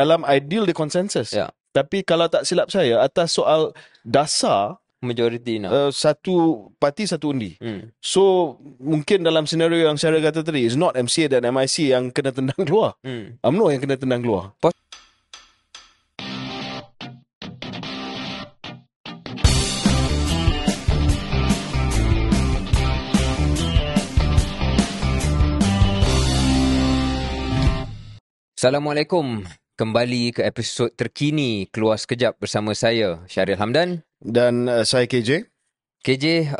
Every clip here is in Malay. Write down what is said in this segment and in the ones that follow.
Dalam ideal dia konsensus. Ya. Tapi kalau tak silap saya, atas soal dasar, majoriti nak. Satu parti, satu undi. So, mungkin dalam senario yang Syahril kata tadi, it's not MCA dan MIC yang kena tendang keluar. UMNO yang kena tendang keluar. Assalamualaikum. Kembali ke episod terkini Keluar Sekejap bersama saya, Syahril Hamdan. Dan saya KJ. KJ,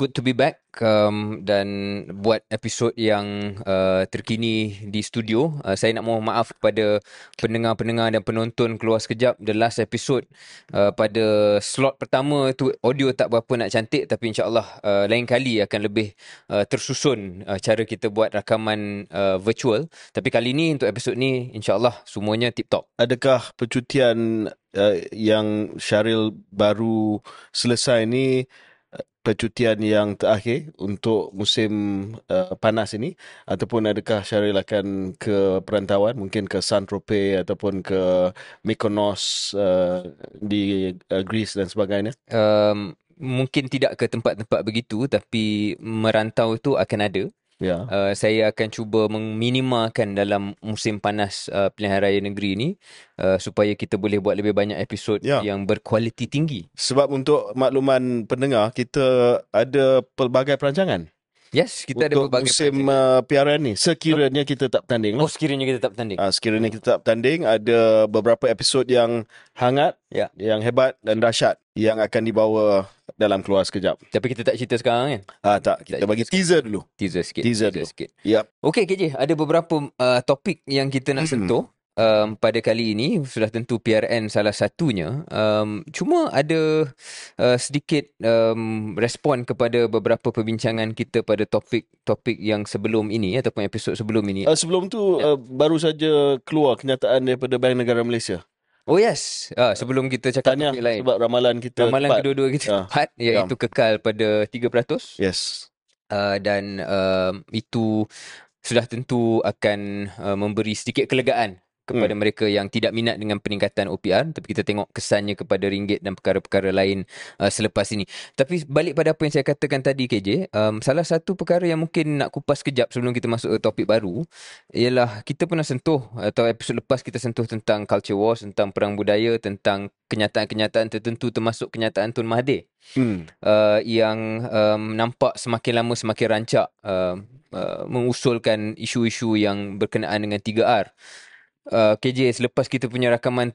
good to be back. Dan buat episod yang terkini di studio. Saya nak mohon maaf kepada pendengar-pendengar dan penonton Keluar Sekejap. The last episode pada slot pertama tu audio tak berapa nak cantik. Tapi insyaAllah lain kali akan lebih tersusun cara kita buat rakaman virtual. Tapi kali ni untuk episod ni insyaAllah semuanya tip-top. Adakah percutian yang Syahril baru selesai ni percutian yang terakhir untuk musim panas ini, ataupun adakah Syahril akan ke perantauan, mungkin ke Saint-Tropez ataupun ke Mykonos di Greece dan sebagainya? Mungkin tidak ke tempat-tempat begitu, tapi merantau itu akan ada. Yeah. Saya akan cuba meminimalkan dalam musim panas pilihan raya negeri ni supaya kita boleh buat lebih banyak episod yang berkualiti tinggi. Sebab untuk makluman pendengar, kita ada pelbagai perancangan. Yes, kita untuk ada pelbagai musim PRN ni. Sekiranya kita tak bertanding. Oh, sekiranya kita tak bertanding. Sekiranya kita tak bertanding, ada beberapa episod yang hangat, yang hebat dan dahsyat yang akan dibawa dalam Keluar Sekejap. Tapi kita tak cerita sekarang kan? Tak, kita tak bagi teaser dulu. Teaser sikit. Yep. Okay, KJ, ada beberapa topik yang kita nak sentuh pada kali ini. Sudah tentu PRN salah satunya. Cuma ada sedikit respon kepada beberapa perbincangan kita pada topik yang sebelum ini, ataupun episod sebelum ini. Sebelum tu, baru saja keluar kenyataan daripada Bank Negara Malaysia. Oh yes, sebelum kita cakap tanya, topik lain. Sebab ramalan kedua-dua kita tepat, iaitu kekal pada 3%. Yes. Dan itu sudah tentu akan memberi sedikit kelegaan kepada mereka yang tidak minat dengan peningkatan OPR. Tapi kita tengok kesannya kepada ringgit dan perkara-perkara lain selepas ini. Tapi balik pada apa yang saya katakan tadi, KJ, salah satu perkara yang mungkin nak kupas kejap sebelum kita masuk ke topik baru ialah kita pernah sentuh, atau episod lepas kita sentuh tentang culture wars, tentang perang budaya, tentang kenyataan-kenyataan tertentu, termasuk kenyataan Tun Mahathir yang nampak semakin lama semakin rancak mengusulkan isu-isu yang berkenaan dengan 3R. KJ, selepas kita punya rakaman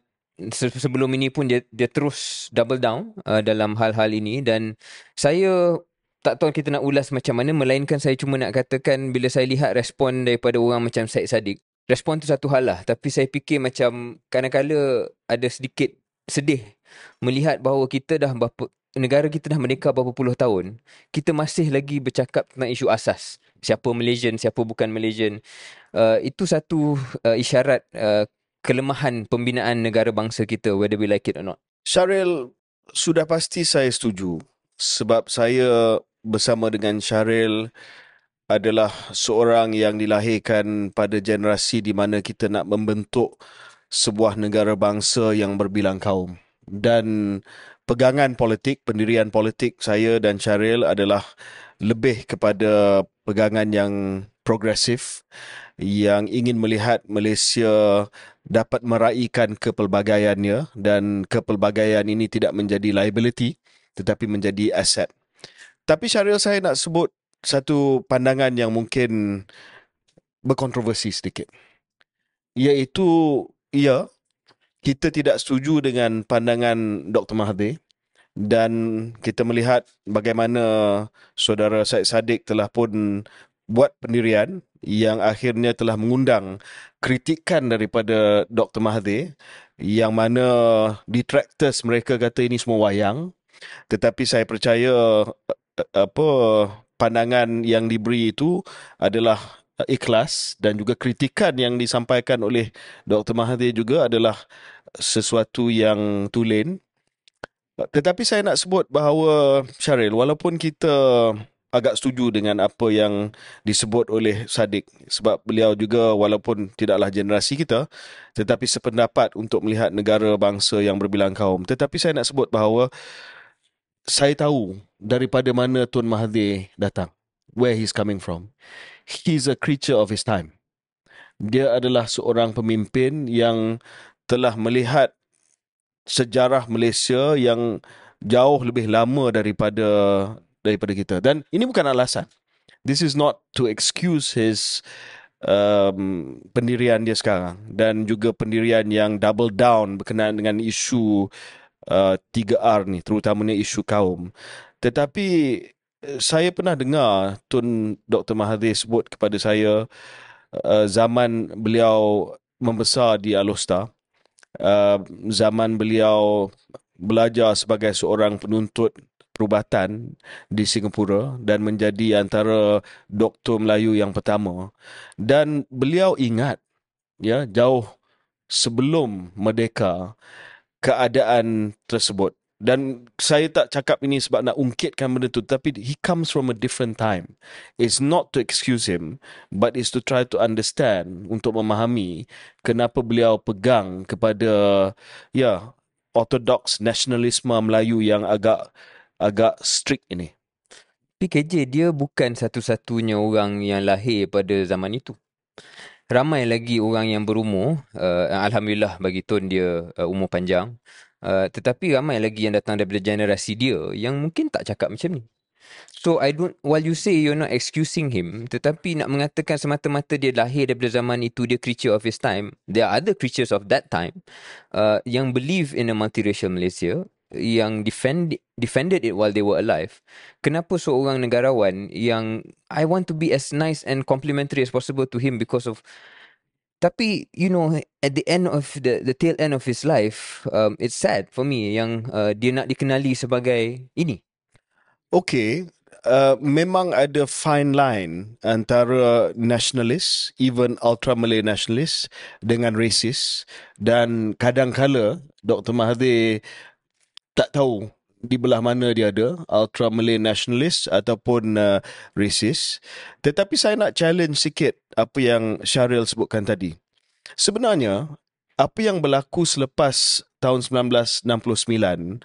sebelum ini pun dia terus double down dalam hal-hal ini, dan saya tak tahu kita nak ulas macam mana, melainkan saya cuma nak katakan bila saya lihat respon daripada orang macam Syed Saddiq, respon tu satu hal lah, tapi saya fikir macam kadang-kadang ada sedikit sedih melihat bahawa negara kita dah merdeka berapa puluh tahun, kita masih lagi bercakap tentang isu asas. Siapa Malaysian, siapa bukan Malaysian. Itu satu isyarat kelemahan pembinaan negara bangsa kita, whether we like it or not. Syahril, sudah pasti saya setuju. Sebab saya bersama dengan Syahril adalah seorang yang dilahirkan pada generasi di mana kita nak membentuk sebuah negara bangsa yang berbilang kaum. Dan pegangan politik, pendirian politik saya dan Syahril adalah lebih kepada pegangan yang progresif, yang ingin melihat Malaysia dapat meraihkan kepelbagaiannya, dan kepelbagaian ini tidak menjadi liability tetapi menjadi aset. Tapi Syahril, saya nak sebut satu pandangan yang mungkin berkontroversi sedikit, iaitu kita tidak setuju dengan pandangan Dr. Mahathir, dan kita melihat bagaimana saudara Syed Saddiq telah pun buat pendirian yang akhirnya telah mengundang kritikan daripada Dr. Mahathir, yang mana detractors mereka kata ini semua wayang. Tetapi saya percaya pandangan yang diberi itu adalah ikhlas, dan juga kritikan yang disampaikan oleh Dr. Mahathir juga adalah sesuatu yang tulen. Tetapi saya nak sebut bahawa, Syahril, walaupun kita agak setuju dengan apa yang disebut oleh Saddiq, sebab beliau juga walaupun tidaklah generasi kita tetapi sependapat untuk melihat negara bangsa yang berbilang kaum. Tetapi saya nak sebut bahawa saya tahu daripada mana Tun Mahathir datang, where he's coming from. He's a creature of his time. Dia adalah seorang pemimpin yang telah melihat sejarah Malaysia yang jauh lebih lama daripada kita. Dan ini bukan alasan. This is not to excuse his pendirian dia sekarang, dan juga pendirian yang double down berkenaan dengan isu 3R ni, terutamanya isu kaum. Tetapi saya pernah dengar Tun Dr. Mahathir sebut kepada saya zaman beliau membesar di Alusta, zaman beliau belajar sebagai seorang penuntut perubatan di Singapura dan menjadi antara doktor Melayu yang pertama. Dan beliau ingat, ya, jauh sebelum merdeka, keadaan tersebut. Dan saya tak cakap ini sebab nak ungkitkan benda tu, tapi he comes from a different time. It's not to excuse him, but it's to try to understand, untuk memahami kenapa beliau pegang kepada, ya, orthodox nasionalisme Melayu yang agak strict ini. PKJ, dia bukan satu-satunya orang yang lahir pada zaman itu. Ramai lagi orang yang berumur, alhamdulillah bagi Tun dia umur panjang, tetapi ramai lagi yang datang daripada generasi dia yang mungkin tak cakap macam ni. So I don't, while you say you're not excusing him, tetapi nak mengatakan semata-mata dia lahir daripada zaman itu, dia creature of his time. There are other creatures of that time yang believe in a multiracial Malaysia, yang defended it while they were alive. Kenapa seorang negarawan yang I want to be as nice and complimentary as possible to him because of, tapi you know, at the end of the tail end of his life, it's sad for me yang dia nak dikenali sebagai ini. Okay, memang ada fine line antara nasionalis, even ultra-Malay nasionalis, dengan rasis. Dan kadang-kala Dr. Mahathir tak tahu di belah mana dia ada, ultra-Malay nasionalis ataupun rasis. Tetapi saya nak challenge sikit apa yang Syahril sebutkan tadi. Sebenarnya, apa yang berlaku selepas tahun 1969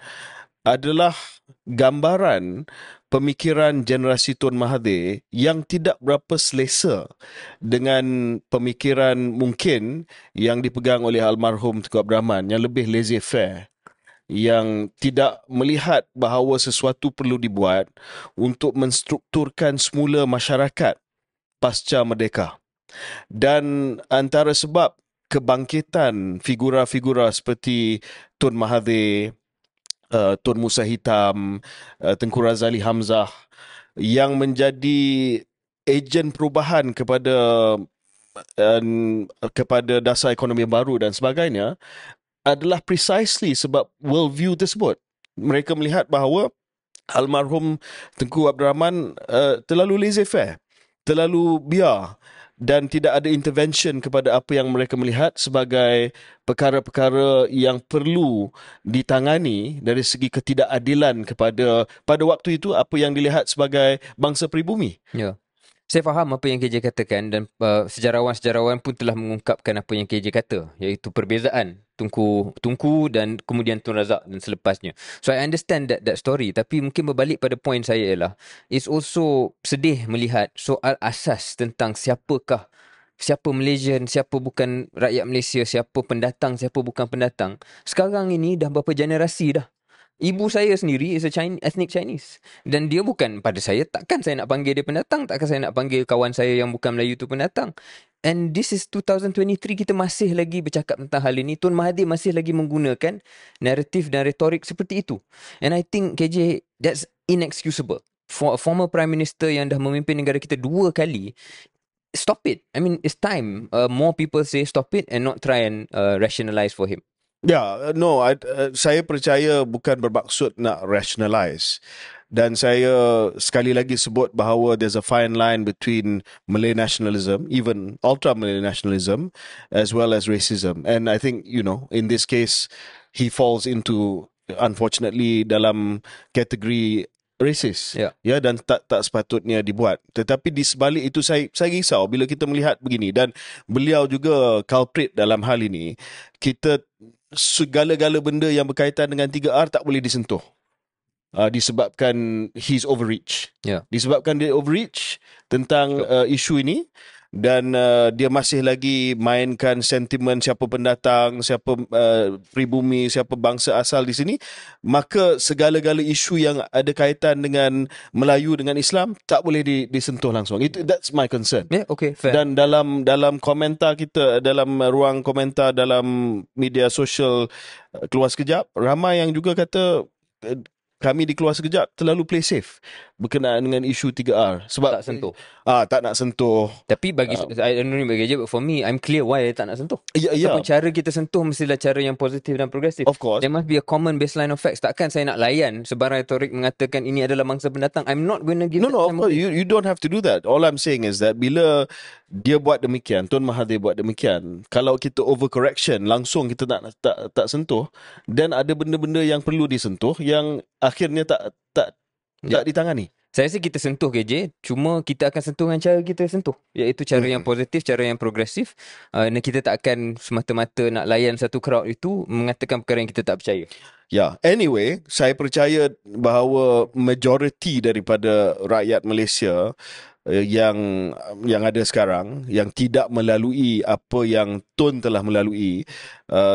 adalah gambaran pemikiran generasi Tun Mahathir yang tidak berapa selesa dengan pemikiran mungkin yang dipegang oleh almarhum Tunku Abdul Rahman, yang lebih laissez-faire, yang tidak melihat bahawa sesuatu perlu dibuat untuk menstrukturkan semula masyarakat pasca merdeka. Dan antara sebab kebangkitan figura-figura seperti Tun Mahathir, Tun Musa Hitam, Tengku Razali Hamzah, yang menjadi ejen perubahan kepada dasar ekonomi baru dan sebagainya, adalah precisely sebab worldview tersebut. Mereka melihat bahawa almarhum Tengku Abdul Rahman terlalu laissez-faire, terlalu biar, dan tidak ada intervention kepada apa yang mereka melihat sebagai perkara-perkara yang perlu ditangani dari segi ketidakadilan pada waktu itu, apa yang dilihat sebagai bangsa peribumi. Ya. Saya faham apa yang KJ katakan, dan sejarawan-sejarawan pun telah mengungkapkan apa yang KJ kata, iaitu perbezaan Tunku dan kemudian Tun Razak dan selepasnya. So I understand that story, tapi mungkin berbalik pada point saya ialah it's also sedih melihat soal asas tentang siapa Malaysian, siapa bukan rakyat Malaysia, siapa pendatang, siapa bukan pendatang. Sekarang ini dah berapa generasi dah. Ibu saya sendiri is a ethnic Chinese. Dan dia bukan, pada saya, takkan saya nak panggil dia pendatang. Takkan saya nak panggil kawan saya yang bukan Melayu tu pendatang. And this is 2023, kita masih lagi bercakap tentang hal ini. Tun Mahathir masih lagi menggunakan naratif dan retorik seperti itu. And I think, KJ, that's inexcusable. For a former Prime Minister yang dah memimpin negara kita 2 kali, stop it. I mean, it's time. More people say stop it and not try and rationalize for him. Ya, no, saya percaya bukan bermaksud nak rationalize. Dan saya sekali lagi sebut bahawa there's a fine line between Malay nationalism, even ultra-Malay nationalism, as well as racism. And I think, you know, in this case, he falls into, unfortunately, dalam kategori resis, ya, dan tak sepatutnya dibuat. Tetapi di sebalik itu saya risau bila kita melihat begini, dan beliau juga culprit dalam hal ini. Kita segala-gala benda yang berkaitan dengan 3R tak boleh disentuh. Disebabkan he's overreach. Disebabkan dia overreach tentang isu ini. Dan dia masih lagi mainkan sentimen siapa pendatang, siapa pribumi, siapa bangsa asal di sini. Maka segala-gala isu yang ada kaitan dengan Melayu, dengan Islam, tak boleh disentuh langsung. Itu, that's my concern. Yeah, okay, fair. Dan dalam komentar kita, dalam ruang komentar dalam media sosial Keluar Sekejap, ramai yang juga kata... kami di Keluar Sekejap terlalu play safe berkenaan dengan isu 3R. Sebab tak sentuh. Tak nak sentuh. Tapi bagi, I don't know bagi je, but for me, I'm clear why tak nak sentuh. So, cara kita sentuh mestilah cara yang positif dan progresif. Of course. There must be a common baseline of facts. Takkan saya nak layan sebarang retorik mengatakan ini adalah mangsa pendatang. I'm not going to give... No, of course. You don't have to do that. All I'm saying is that bila dia buat demikian, Tun Mahathir buat demikian, kalau kita overcorrection, langsung kita tak sentuh, dan ada benda-benda yang perlu disentuh, yang... akhirnya tak ditangani. Saya rasa kita sentuh KJ, cuma kita akan sentuh dengan cara kita sentuh, iaitu cara yang positif, cara yang progresif. Kita tak akan semata-mata nak layan satu crowd itu mengatakan perkara yang kita tak percaya. Anyway, saya percaya bahawa majoriti daripada rakyat Malaysia yang ada sekarang, yang tidak melalui apa yang Tun telah melalui,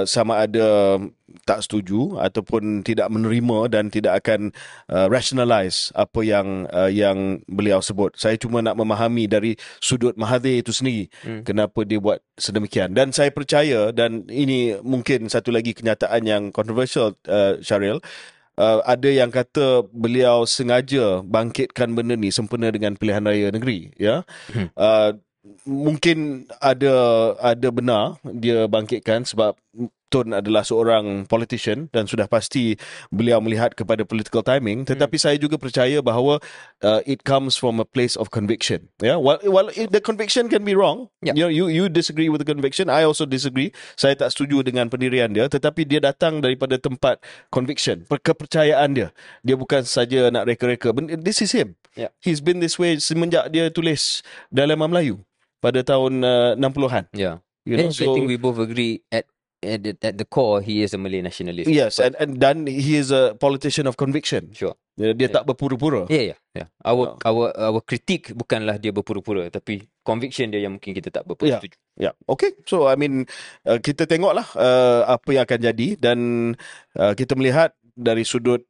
sama ada tak setuju ataupun tidak menerima dan tidak akan rationalize apa yang beliau sebut. Saya cuma nak memahami dari sudut Mahathir itu sendiri, kenapa dia buat sedemikian. Dan saya percaya, dan ini mungkin satu lagi kenyataan yang controversial, Syahril, ada yang kata beliau sengaja bangkitkan benda ni sempena dengan pilihan raya negeri, ya. Mungkin ada benar dia bangkitkan, sebab Tun adalah seorang politician dan sudah pasti beliau melihat kepada political timing. Tetapi saya juga percaya bahawa it comes from a place of conviction. Well, the conviction can be wrong. You disagree with the conviction. I also disagree. Saya tak setuju dengan pendirian dia. Tetapi dia datang daripada tempat conviction, kepercayaan dia. Dia bukan saja nak reka-reka. This is him. He's been this way semenjak dia tulis Dilema Melayu pada tahun 60-an. I think we both agree at the core he is a Malay nationalist. Yes, and then he is a politician of conviction. Sure. Dia tak berpura-pura. Yeah. Our critique bukanlah dia berpura-pura, tapi conviction dia yang mungkin kita tak berpura-pura. Yeah. Okay. So I mean, kita tengoklah apa yang akan jadi, dan kita melihat dari sudut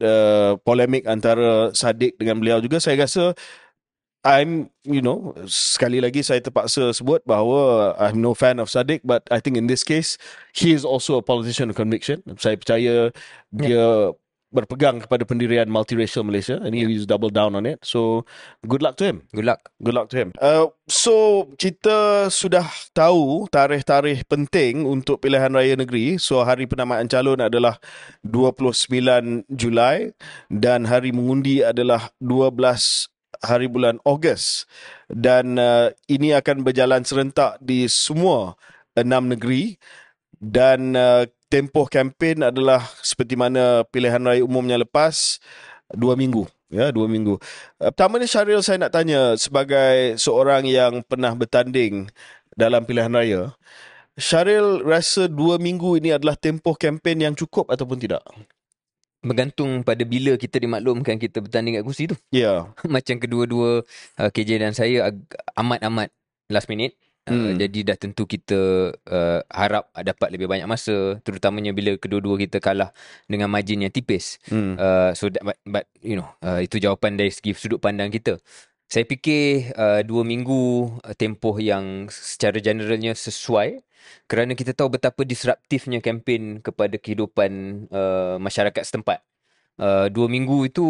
polemik antara Saddiq dengan beliau juga. Saya rasa sekali lagi saya terpaksa sebut bahawa I'm no fan of Saddiq, but I think in this case, he is also a politician of conviction. Saya percaya dia berpegang kepada pendirian multiracial Malaysia, and he is double down on it. So, good luck to him. Good luck to him. So, kita sudah tahu tarikh-tarikh penting untuk pilihan raya negeri. So, hari penamaan calon adalah 29 Julai dan hari mengundi adalah 12 hari bulan Ogos, dan ini akan berjalan serentak di semua 6 negeri, dan tempoh kempen adalah seperti mana pilihan raya umumnya lepas, 2 minggu. Pertama ni Syahril, saya nak tanya sebagai seorang yang pernah bertanding dalam pilihan raya, Syahril rasa 2 minggu ini adalah tempoh kempen yang cukup ataupun tidak? Bergantung pada bila kita dimaklumkan kita bertanding kat kursi tu. Macam kedua-dua KJ dan saya amat-amat last minute. Jadi dah tentu kita harap dapat lebih banyak masa, terutamanya bila kedua-dua kita kalah dengan margin yang tipis. So itu jawapan dari segi sudut pandang kita. Saya fikir 2 minggu tempoh yang secara generalnya sesuai, kerana kita tahu betapa disruptifnya kempen kepada kehidupan masyarakat setempat. 2 minggu itu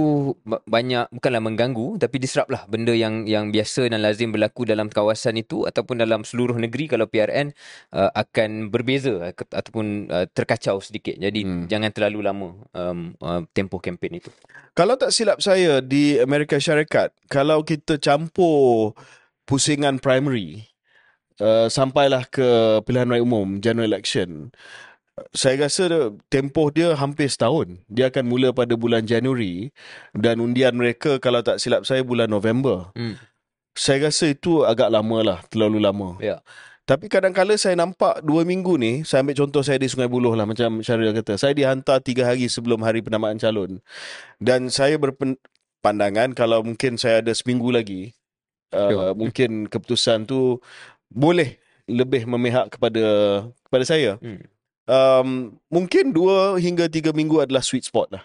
banyak, bukanlah mengganggu, tapi disrupt lah benda yang biasa dan lazim berlaku dalam kawasan itu ataupun dalam seluruh negeri. Kalau PRN akan berbeza ataupun terkacau sedikit. Jadi jangan terlalu lama tempoh kempen itu. Kalau tak silap saya, di Amerika Syarikat, kalau kita campur pusingan primary sampailah ke pilihan raya umum, general election, Saya rasa tempoh dia hampir setahun. Dia akan mula pada bulan Januari dan undian mereka kalau tak silap saya bulan November. Saya rasa itu agak lama lah, terlalu lama. Ya. Tapi kadang-kadang saya nampak 2 minggu ni, saya ambil contoh saya di Sungai Buloh lah macam Syahril kata, saya dihantar 3 hari sebelum hari penamaan calon. Dan saya berpandangan kalau mungkin saya ada seminggu lagi, mungkin keputusan tu boleh lebih memihak kepada saya. Mungkin 2 hingga 3 minggu adalah sweet spot lah.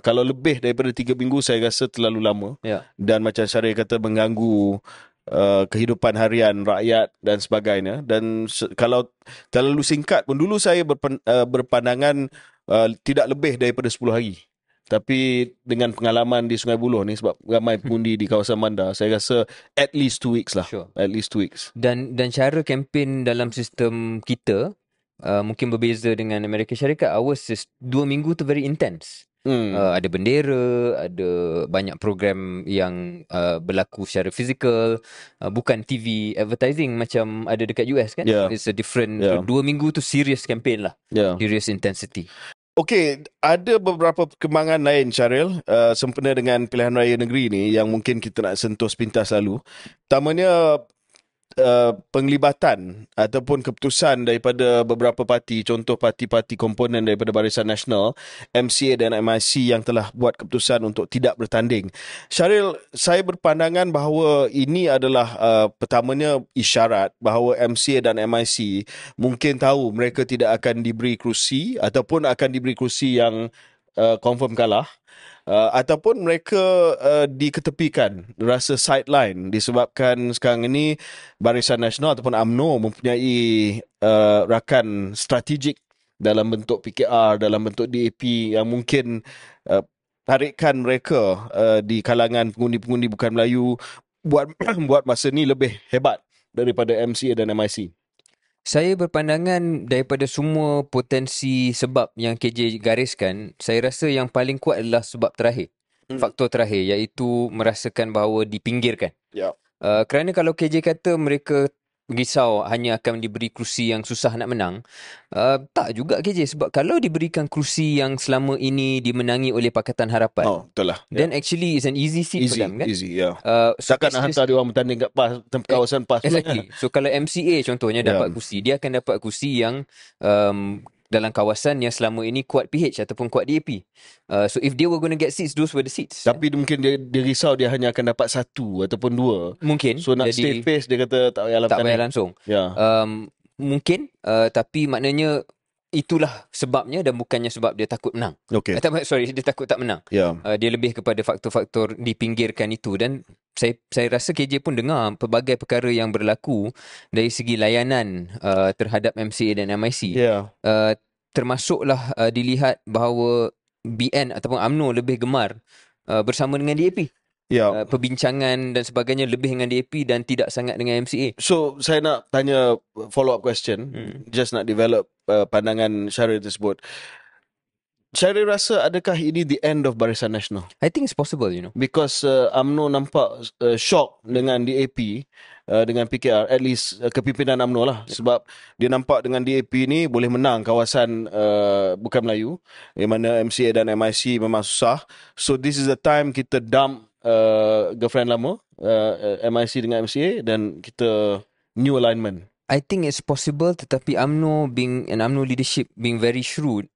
Kalau lebih daripada 3 minggu saya rasa terlalu lama. Yeah. Dan macam Syahril kata mengganggu kehidupan harian rakyat dan sebagainya. Dan kalau terlalu singkat pun, dulu saya berpandangan tidak lebih daripada 10 hari. Tapi dengan pengalaman di Sungai Buloh ni, sebab ramai pengundi di kawasan bandar, saya rasa at least 2 weeks lah. Sure. At least 2 weeks. Dan cara kempen dalam sistem kita mungkin berbeza dengan Amerika Syarikat. Ours 2 minggu tu very intense. Ada bendera, ada banyak program yang berlaku secara fizikal, bukan TV advertising macam ada dekat US kan. Yeah. It's a different. Yeah. 2 minggu tu serious campaign lah. Yeah. Serious intensity. Okay, ada beberapa perkembangan lain Syahril sempena dengan pilihan raya negeri ni yang mungkin kita nak sentuh sepintas lalu. Pertamanya penglibatan ataupun keputusan daripada beberapa parti, contoh parti-parti komponen daripada Barisan Nasional, MCA dan MIC yang telah buat keputusan untuk tidak bertanding. Syahril, saya berpandangan bahawa ini adalah pertamanya isyarat bahawa MCA dan MIC mungkin tahu mereka tidak akan diberi kerusi ataupun akan diberi kerusi yang confirm kalah. Ataupun mereka diketepikan, rasa sideline disebabkan sekarang ini Barisan Nasional ataupun UMNO mempunyai rakan strategik dalam bentuk PKR, dalam bentuk DAP yang mungkin tarikkan mereka di kalangan pengundi-pengundi bukan Melayu buat masa ni lebih hebat daripada MCA dan MIC. Saya berpandangan daripada semua potensi sebab yang KJ gariskan, saya rasa yang paling kuat adalah sebab terakhir. Faktor terakhir iaitu merasakan bahawa dipinggirkan. Yeah. Kerana kalau KJ kata mereka risau hanya akan diberi kerusi yang susah nak menang, tak juga KJ, sebab kalau diberikan kerusi yang selama ini dimenangi oleh Pakatan Harapan, betul lah. Then actually it's an easy seat for them kan. Easy, yeah. Takkan nak hantar dia orang bertanding kat kawasan PAS. Exactly. So kalau MCA contohnya dapat kerusi, dia akan dapat kerusi yang dalam kawasan yang selama ini kuat PH ataupun kuat DAP. So if they were going to get seats, those were the seats. Tapi mungkin dia risau dia hanya akan dapat 1 ataupun 2. Mungkin. So nak stay pace, dia kata tak payah langsung. Yeah. Mungkin. Tapi maknanya itulah sebabnya dan bukannya sebab dia takut menang. Okay. Dia takut tak menang. Yeah. Dia lebih kepada faktor-faktor dipinggirkan itu. Dan saya rasa KJ pun dengar pelbagai perkara yang berlaku dari segi layanan terhadap MCA dan MIC. Yeah. Termasuklah dilihat bahawa BN ataupun UMNO lebih gemar bersama dengan DAP. Yeah. Perbincangan dan sebagainya lebih dengan DAP dan tidak sangat dengan MCA. So saya nak tanya follow up question, just nak develop pandangan Syahril tersebut. Syahril rasa adakah ini the end of Barisan Nasional? I think it's possible, you know, because UMNO nampak shock dengan DAP, dengan PKR, at least kepimpinan UMNO lah. Yeah. Sebab dia nampak dengan DAP ni boleh menang kawasan bukan Melayu, yang mana MCA dan MIC memang susah. So this is the time kita dump girlfriend lama, MIC dengan MCA, dan kita new alignment. I think it's possible, tetapi UMNO being and UMNO leadership being very shrewd,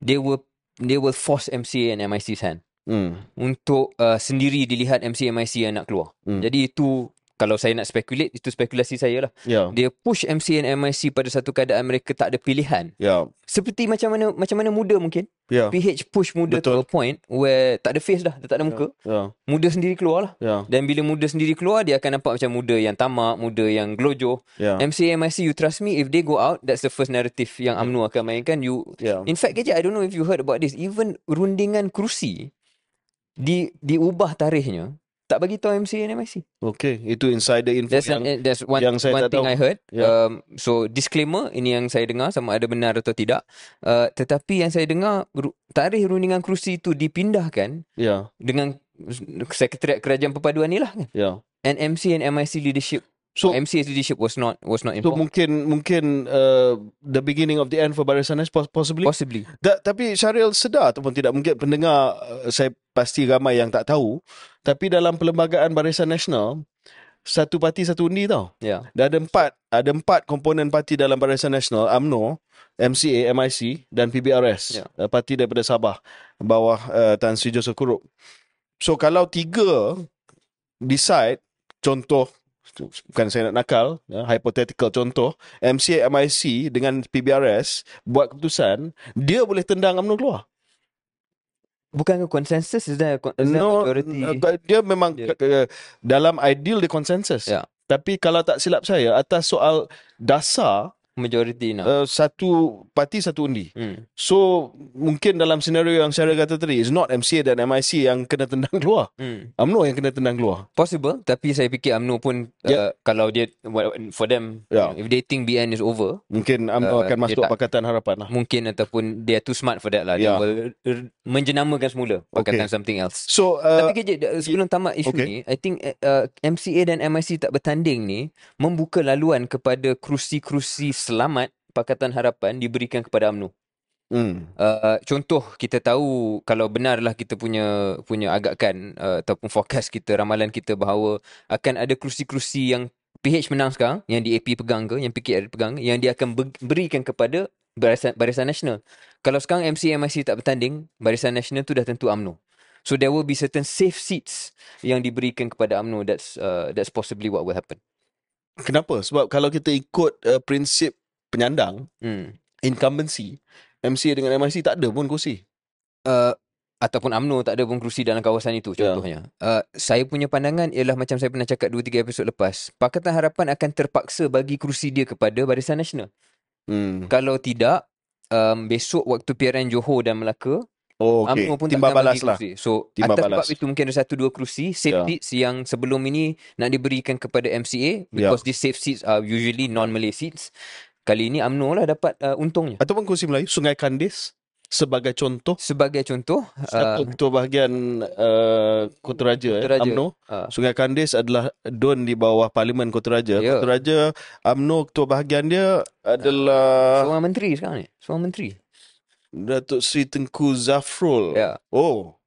they will force MCA and MIC's hand untuk sendiri dilihat MCA MIC yang nak keluar. Jadi itu, kalau saya nak speculate, itu spekulasi saya lah. Yeah. Dia push MCA dan MIC pada satu keadaan mereka tak ada pilihan. Yeah. Seperti macam mana Muda mungkin. Yeah. PH push Muda to a point where tak ada face dah, tak ada muka. Yeah. Muda sendiri keluar lah. Yeah. Dan bila Muda sendiri keluar, dia akan nampak macam Muda yang tamak, Muda yang glojo. Yeah. MCA dan MIC, you trust me, if they go out, that's the first narrative yang UMNO akan mainkan. In fact, KJ, I don't know if you heard about this. Even rundingan kerusi, diubah tarikhnya. Tak bagi tahu MCA dan MIC. Okay, itu insider info that's one thing I heard. Yeah. So disclaimer, ini yang saya dengar, sama ada benar atau tidak. Tetapi yang saya dengar, tarikh rundingan kerusi itu dipindahkan dengan Sekretariat Kerajaan Perpaduan ni lah kan. Yeah. And MCA dan MIC leadership So MCA's leadership was not important. So mungkin the beginning of the end for Barisan Nasional, possibly. Tapi Syahril sedar ataupun tidak, mungkin pendengar saya pasti ramai yang tak tahu, tapi dalam perlembagaan Barisan Nasional, satu parti satu undi tau. Ya. Yeah. Ada empat komponen parti dalam Barisan Nasional, UMNO, MCA, MIC dan PBRS. Yeah. Parti daripada Sabah bawah Tan Sri Muhyiddin. So kalau tiga decide, contoh, bukan saya nak nakal, hypothetical contoh, MCA, MIC dengan PBRS buat keputusan, dia boleh tendang UMNO keluar. Bukan konsensus, is there majority? Dia memang dalam ideal dia konsensus. Yeah. Tapi kalau tak silap saya, atas soal dasar majority nak. Satu parti satu undi. So mungkin dalam senario yang Syahril kata tadi, it's not MCA dan MIC yang kena tendang keluar. UMNO yang kena tendang keluar. Possible, tapi saya fikir UMNO pun kalau dia, for them, if they think BN is over, mungkin UMNO akan masuk Pakatan Harapan lah. Mungkin, ataupun they are too smart for that lah. They will menjenamakan semula Pakatan something else. So tapi KJ, sebelum tamat isu ni, I think MCA dan MIC tak bertanding ni membuka laluan kepada kerusi-kerusi selamat Pakatan Harapan diberikan kepada UMNO. Contoh, kita tahu kalau benarlah kita punya agakkan ataupun fokus kita, ramalan kita bahawa akan ada kerusi-kerusi yang PH menang sekarang, yang DAP pegang ke, yang PKR pegang, yang dia akan berikan kepada Barisan Nasional. Kalau sekarang MCA-MIC tak bertanding, Barisan Nasional tu dah tentu UMNO. So there will be certain safe seats yang diberikan kepada UMNO. That's possibly what will happen. Kenapa? Sebab kalau kita ikut prinsip penyandang, incumbency, MCA dengan MIC tak ada pun kerusi. Ataupun UMNO tak ada pun kerusi dalam kawasan itu, contohnya. Saya punya pandangan ialah, macam saya pernah cakap 2-3 episod lepas, Pakatan Harapan akan terpaksa bagi kerusi dia kepada Barisan Nasional. Kalau tidak, besok waktu PRN Johor dan Melaka, UMNO pun timbal balas lah. So atas sebab itu mungkin ada 1-2 kerusi safe seats yang sebelum ini nak diberikan kepada MCA, because these safe seats are usually non-Malay seats. Kali ini UMNO lah dapat untungnya. Ataupun kerusi Melayu, Sungai Kandis sebagai contoh, satu bahagian Kotaraja. UMNO, Sungai Kandis adalah don di bawah Parlimen Kotaraja. Yeah. Kotaraja, UMNO ketua bahagian dia adalah seorang menteri sekarang ni. Datuk Seri Tengku Zafrul. Yeah. Oh.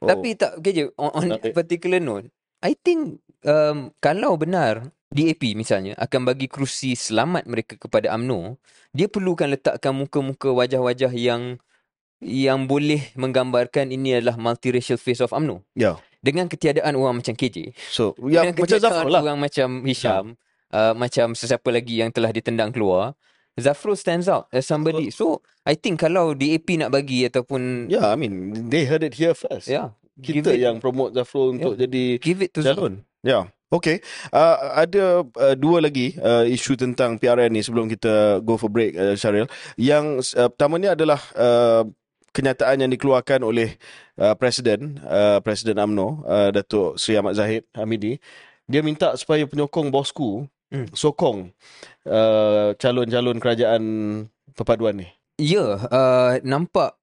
Tapi tak kerja on particular note, I think kalau benar DAP misalnya akan bagi kerusi selamat mereka kepada UMNO, dia perlukan letakkan muka-muka, wajah-wajah yang boleh menggambarkan ini adalah multiracial face of UMNO. Yeah. Dengan ketiadaan orang macam KJ. So, yang macam Zafrul lah. Orang macam Hisham, macam sesiapa lagi yang telah ditendang keluar. Zafrul stands out as somebody. So I think kalau DAP nak bagi ataupun I mean, they heard it here first. Yeah. Kita yang promote Zafrul untuk jadi calon. Yeah. Okay. Ada dua lagi isu tentang PRN ni sebelum kita go for break, Syahril. Yang pertama ni adalah kenyataan yang dikeluarkan oleh Presiden UMNO, Datuk Seri Ahmad Zahid Hamidi. Dia minta supaya penyokong bosku sokong calon-calon kerajaan perpaduan ni. Nampak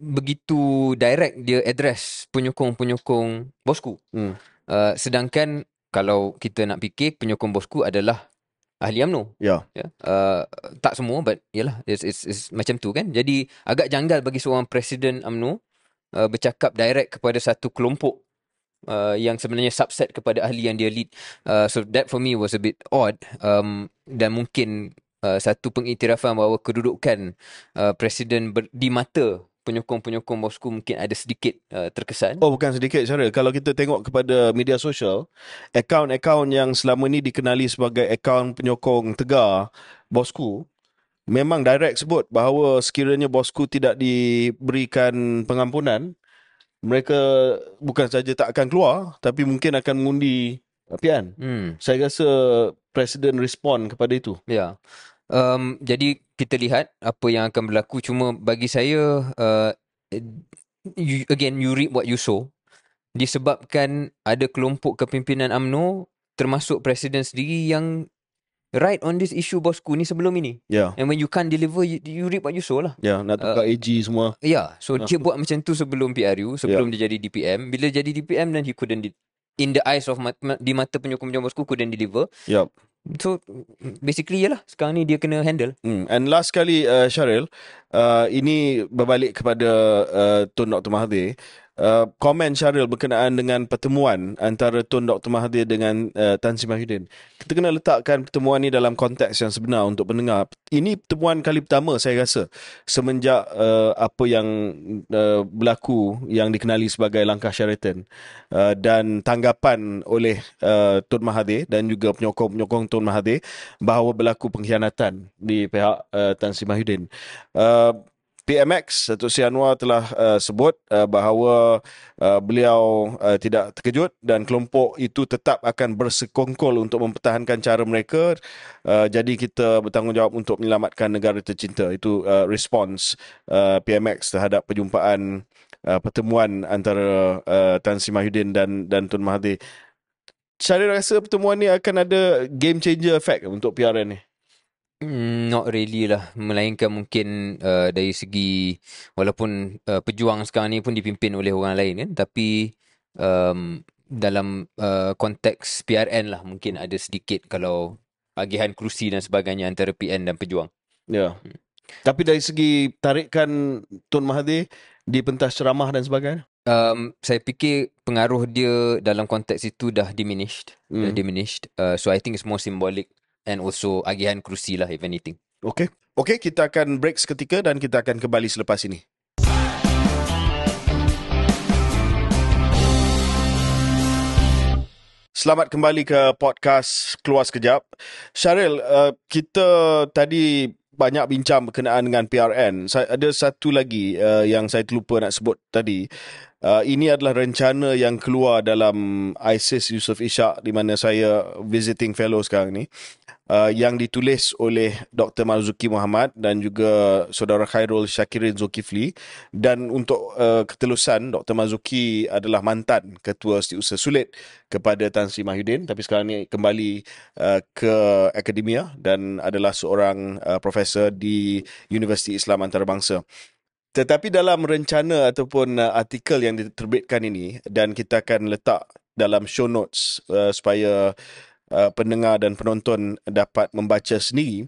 begitu direct dia address penyokong-penyokong bosku. Sedangkan kalau kita nak fikir, penyokong bosku adalah ahli UMNO. Tak semua, but yalah, it's macam tu kan. Jadi agak janggal bagi seorang Presiden UMNO bercakap direct kepada satu kelompok yang sebenarnya subset kepada ahli yang dia lead. So that for me was a bit odd, dan mungkin satu pengiktirafan bahawa kedudukan Presiden di mata penyokong-penyokong bosku mungkin ada sedikit terkesan. Bukan sedikit, Syahril. Kalau kita tengok kepada media sosial, akaun-akaun yang selama ni dikenali sebagai akaun penyokong tegar bosku, memang direct sebut bahawa sekiranya bosku tidak diberikan pengampunan, mereka bukan saja tak akan keluar, tapi mungkin akan mengundi PN. Saya rasa Presiden respon kepada itu. Ya. Jadi kita lihat apa yang akan berlaku. Cuma bagi saya, you reap what you sow. Disebabkan ada kelompok kepimpinan UMNO, termasuk Presiden sendiri, yang right on this issue bosku ni sebelum ini. Yeah. And when you can't deliver, you reap what you sow lah. Nak tukar AG semua. So dia buat macam tu sebelum PRU, sebelum dia jadi DPM. Bila jadi DPM, then he couldn't in the eyes of di mata penyokong-penyokong kuku dan deliver. Yep. So basically yalah, sekarang ni dia kena handle. And last sekali Syahril, ini berbalik kepada Tun Dr. Mahathir. Komen Syahril berkenaan dengan pertemuan antara Tun Dr. Mahathir dengan Tan Sri Muhyiddin. Kita kena letakkan pertemuan ni dalam konteks yang sebenar untuk pendengar. Ini pertemuan kali pertama saya rasa semenjak apa yang berlaku yang dikenali sebagai langkah Sheraton, dan tanggapan oleh Tun Mahathir dan juga penyokong-penyokong Tun Mahathir bahawa berlaku pengkhianatan di pihak Tan Sri Muhyiddin. PMX, Datuk Seri Anwar telah sebut bahawa beliau tidak terkejut dan kelompok itu tetap akan bersekongkol untuk mempertahankan cara mereka. Jadi kita bertanggungjawab untuk menyelamatkan negara tercinta. Itu respons PMX terhadap perjumpaan pertemuan antara Tan Sri Muhyiddin dan Tun Mahathir. Syahril rasa pertemuan ni akan ada game changer effect untuk PRN ni? Not really lah, melainkan mungkin dari segi walaupun pejuang sekarang ni pun dipimpin oleh orang lain kan, tapi dalam konteks PRN lah mungkin ada sedikit kalau agihan kerusi dan sebagainya antara PN dan pejuang. Ya. Yeah. Tapi dari segi tarikan Tun Mahathir di pentas ceramah dan sebagainya, saya fikir pengaruh dia dalam konteks itu dah diminished. So I think it's more symbolic. And also agihan kerusi lah if anything. Okay, kita akan break seketika dan kita akan kembali selepas ini. Selamat kembali ke podcast Keluar Sekejap. Syahril, kita tadi banyak bincang berkenaan dengan PRN. Ada satu lagi yang saya terlupa nak sebut tadi. Ini adalah rencana yang keluar dalam ISIS Yusof Ishak di mana saya visiting fellow sekarang ni. Yang ditulis oleh Dr. Marzuki Muhammad dan juga Saudara Khairul Syakirin Zulkifli. Dan untuk ketelusan, Dr. Marzuki adalah mantan Ketua Setiausaha Sulit kepada Tan Sri Muhyiddin, tapi sekarang ni kembali ke akademia dan adalah seorang profesor di Universiti Islam Antarabangsa. Tetapi dalam rencana ataupun artikel yang diterbitkan ini, dan kita akan letak dalam show notes supaya pendengar dan penonton dapat membaca sendiri,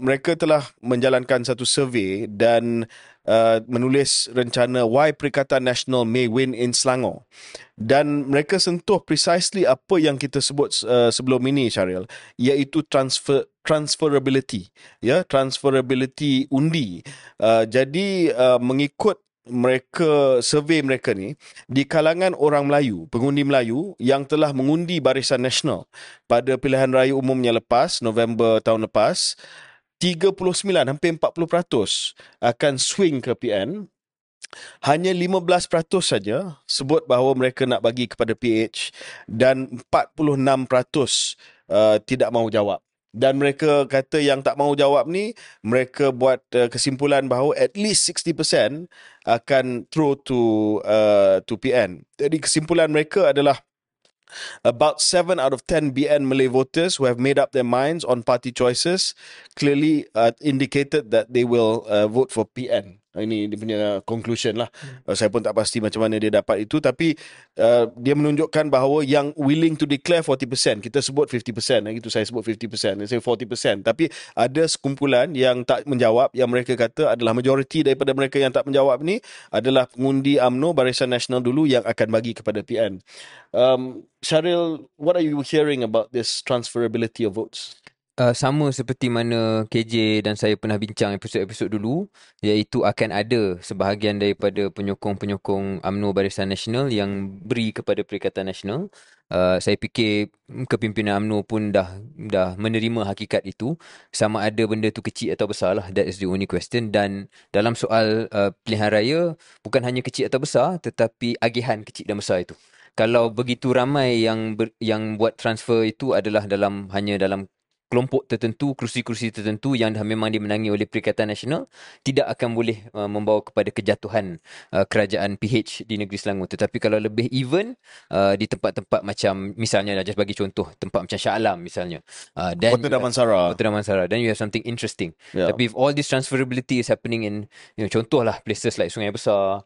mereka telah menjalankan satu survey dan menulis rencana why Perikatan Nasional may win in Selangor, dan mereka sentuh precisely apa yang kita sebut sebelum ini Syahril, iaitu transferability, ya, transferability undi. Jadi mengikut mereka, survei mereka ni, di kalangan orang Melayu, pengundi Melayu yang telah mengundi Barisan Nasional pada pilihan raya umumnya lepas, November tahun lepas, 39, hampir 40% akan swing ke PN. Hanya 15% saja sebut bahawa mereka nak bagi kepada PH dan 46% tidak mahu jawab. Dan mereka kata yang tak mahu jawab ni, mereka buat kesimpulan bahawa at least 60% akan throw to PN. Jadi kesimpulan mereka adalah about 7 out of 10 BN Malay voters who have made up their minds on party choices clearly indicated that they will vote for PN. Ini dia punya conclusion lah. Saya pun tak pasti macam mana dia dapat itu, tapi dia menunjukkan bahawa yang willing to declare 40%, kita sebut 50%, itu saya sebut 50%, saya 40%, tapi ada sekumpulan yang tak menjawab, yang mereka kata adalah majoriti daripada mereka yang tak menjawab ni adalah pengundi UMNO Barisan Nasional dulu yang akan bagi kepada PN. Syahril, what are you hearing about this transferability of votes? Sama seperti mana KJ dan saya pernah bincang episod-episod dulu, iaitu akan ada sebahagian daripada penyokong-penyokong UMNO Barisan Nasional yang beri kepada Perikatan Nasional. Saya fikir kepimpinan UMNO pun dah menerima hakikat itu. Sama ada benda tu kecil atau besar lah, that is the only question. Dan dalam soal pilihan raya, bukan hanya kecil atau besar, tetapi agihan kecil dan besar itu. Kalau begitu ramai yang buat transfer itu adalah dalam hanya dalam kelompok tertentu, kerusi-kerusi tertentu yang memang dimenangi oleh Perikatan Nasional tidak akan boleh membawa kepada kejatuhan kerajaan PH di negeri Selangor. Tetapi kalau lebih even di tempat-tempat macam misalnya, just bagi contoh, tempat macam Shah Alam misalnya, dan Kota Damansara. Kota Damansara, then you have something interesting. Yeah. Tapi if all this transferability is happening in, you know, contohlah places like Sungai Besar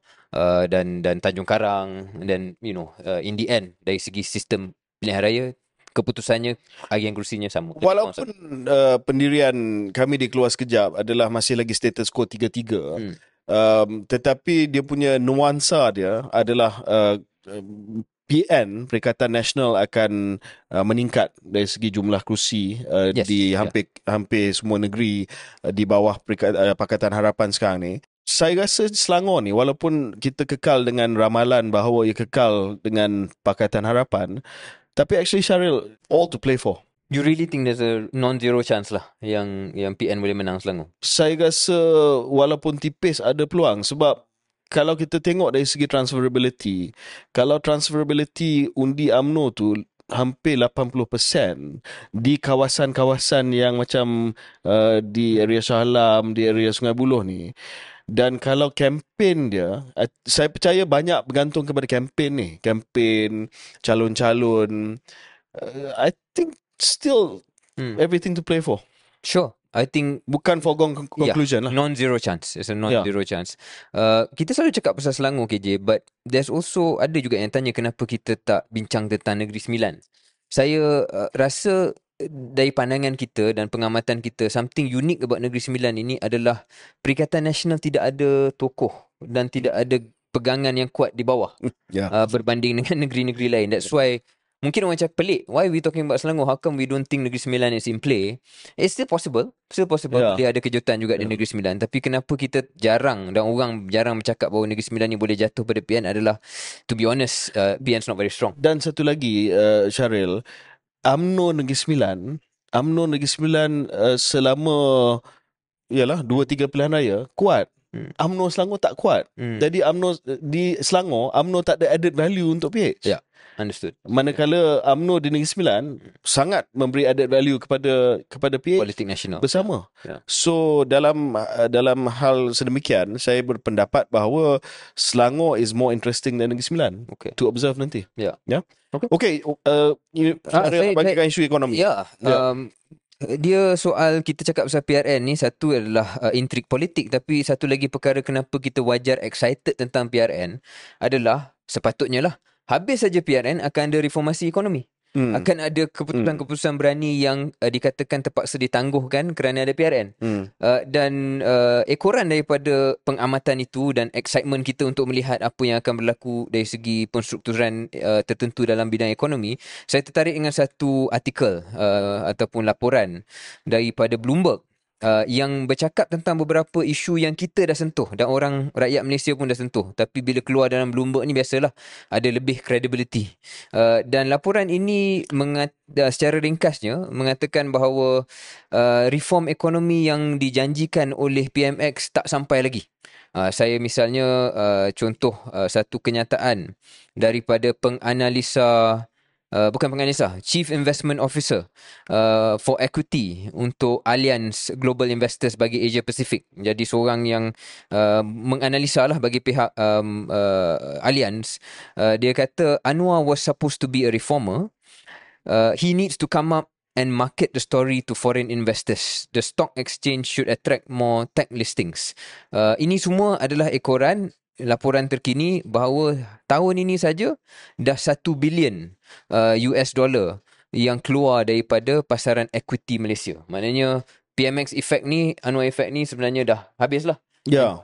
dan Tanjung Karang, then you know, in the end dari segi sistem pilihan raya, keputusannya agen kerusinya sama. Walaupun pendirian kami di Keluar Sekejap adalah masih lagi status quo 3-3, tetapi dia punya nuansa dia adalah PN, Perikatan Nasional akan meningkat dari segi jumlah kerusi di hampir semua negeri di bawah Pakatan Harapan sekarang ni. Saya rasa Selangor ni, walaupun kita kekal dengan ramalan bahawa ia kekal dengan Pakatan Harapan, tapi actually Syahril, all to play for. You really think there's a non-zero chance lah yang PN boleh menang Selangor? Saya rasa walaupun tipis ada peluang, sebab kalau kita tengok dari segi transferability, kalau transferability undi UMNO tu hampir 80% di kawasan-kawasan yang macam di area Shah Alam, di area Sungai Buloh ni. Dan kalau kempen dia, saya percaya banyak bergantung kepada kempen ni. Kempen, calon-calon. I think still everything to play for. Sure. I think bukan foregone conclusion lah. Non-zero chance. It's a non-zero chance. Kita selalu cakap pasal Selangor, KJ, but there's also, ada juga yang tanya kenapa kita tak bincang tentang Negeri Sembilan. Saya rasa dari pandangan kita dan pengamatan kita, something unique about Negeri Sembilan ini adalah Perikatan Nasional tidak ada tokoh dan tidak ada pegangan yang kuat di bawah berbanding dengan negeri-negeri lain. That's why mungkin orang cakap pelik, why we talking about Selangor? How come we don't think Negeri Sembilan is in play? It's still possible. Still possible. Dia ada kejutan juga di Negeri Sembilan. Tapi kenapa kita jarang dan orang jarang bercakap bahawa Negeri Sembilan ni boleh jatuh pada PN adalah, to be honest, PN's not very strong. Dan satu lagi, Syahril, UMNO Negeri Sembilan selama ialah 2-3 pilihan raya kuat. UMNO Selangor tak kuat. Jadi UMNO di Selangor, UMNO tak ada added value untuk PH. Ya, understood. Manakala UMNO di Negeri Sembilan sangat memberi added value kepada PH, politik nasional bersama. So dalam hal sedemikian, saya berpendapat bahawa Selangor is more interesting than Negeri Sembilan to observe nanti. Saya bagikan isu ekonomi. Dia soal kita cakap pasal PRN ni, satu adalah intrik politik, tapi satu lagi perkara kenapa kita wajar excited tentang PRN adalah sepatutnya lah habis saja PRN akan ada reformasi ekonomi. Akan ada keputusan-keputusan berani yang dikatakan terpaksa ditangguhkan kerana ada PRN. Dan ekoran daripada pengamatan itu dan excitement kita untuk melihat apa yang akan berlaku dari segi penstrukturan tertentu dalam bidang ekonomi, saya tertarik dengan satu artikel ataupun laporan daripada Bloomberg yang bercakap tentang beberapa isu yang kita dah sentuh dan orang rakyat Malaysia pun dah sentuh, tapi bila keluar dalam Bloomberg ni biasalah ada lebih credibility. Dan laporan ini secara ringkasnya mengatakan bahawa reform ekonomi yang dijanjikan oleh PMX tak sampai lagi. Saya misalnya contoh satu kenyataan daripada Chief Investment Officer for Equity untuk Alliance Global Investors bagi Asia Pacific. Jadi seorang yang menganalisa lah bagi pihak Alliance. Dia kata Anwar was supposed to be a reformer. He needs to come up and market the story to foreign investors. The stock exchange should attract more tech listings. Ini semua adalah ekoran laporan terkini bahawa tahun ini saja dah 1 bilion US dollar yang keluar daripada pasaran equity Malaysia. Maknanya PMX effect ni, Anwar effect ni sebenarnya dah habis lah.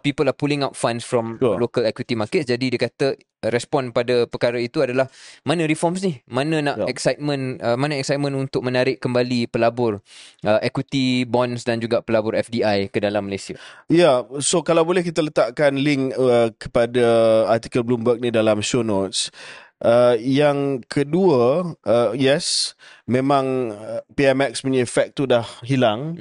People are pulling out funds from local equity markets. Jadi dia kata respon pada perkara itu adalah mana reforms ni, mana nak excitement, mana excitement untuk menarik kembali pelabur equity bonds dan juga pelabur FDI ke dalam Malaysia. So kalau boleh kita letakkan link kepada artikel Bloomberg ni dalam show notes. Yang kedua, yes, memang PMX punya effect tu dah hilang.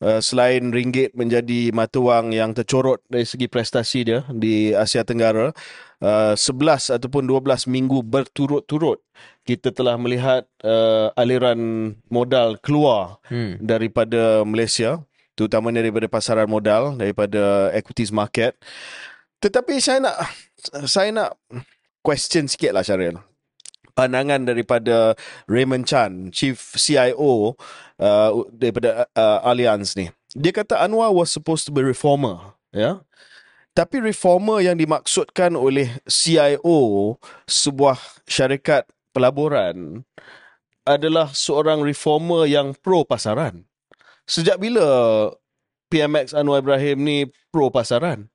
selain ringgit menjadi mata wang yang tercorot dari segi prestasi dia di Asia Tenggara, 11 ataupun 12 minggu berturut-turut kita telah melihat aliran modal keluar daripada Malaysia, terutamanya daripada pasaran modal, daripada equities market. Tetapi saya nak question sikit lah, Syahril, pandangan daripada Raymond Chan, Chief CIO daripada Allianz ni. Dia kata Anwar was supposed to be reformer, yeah? Tapi reformer yang dimaksudkan oleh CIO sebuah syarikat pelaburan adalah seorang reformer yang pro pasaran. Sejak bila PMX Anwar Ibrahim ni pro pasaran?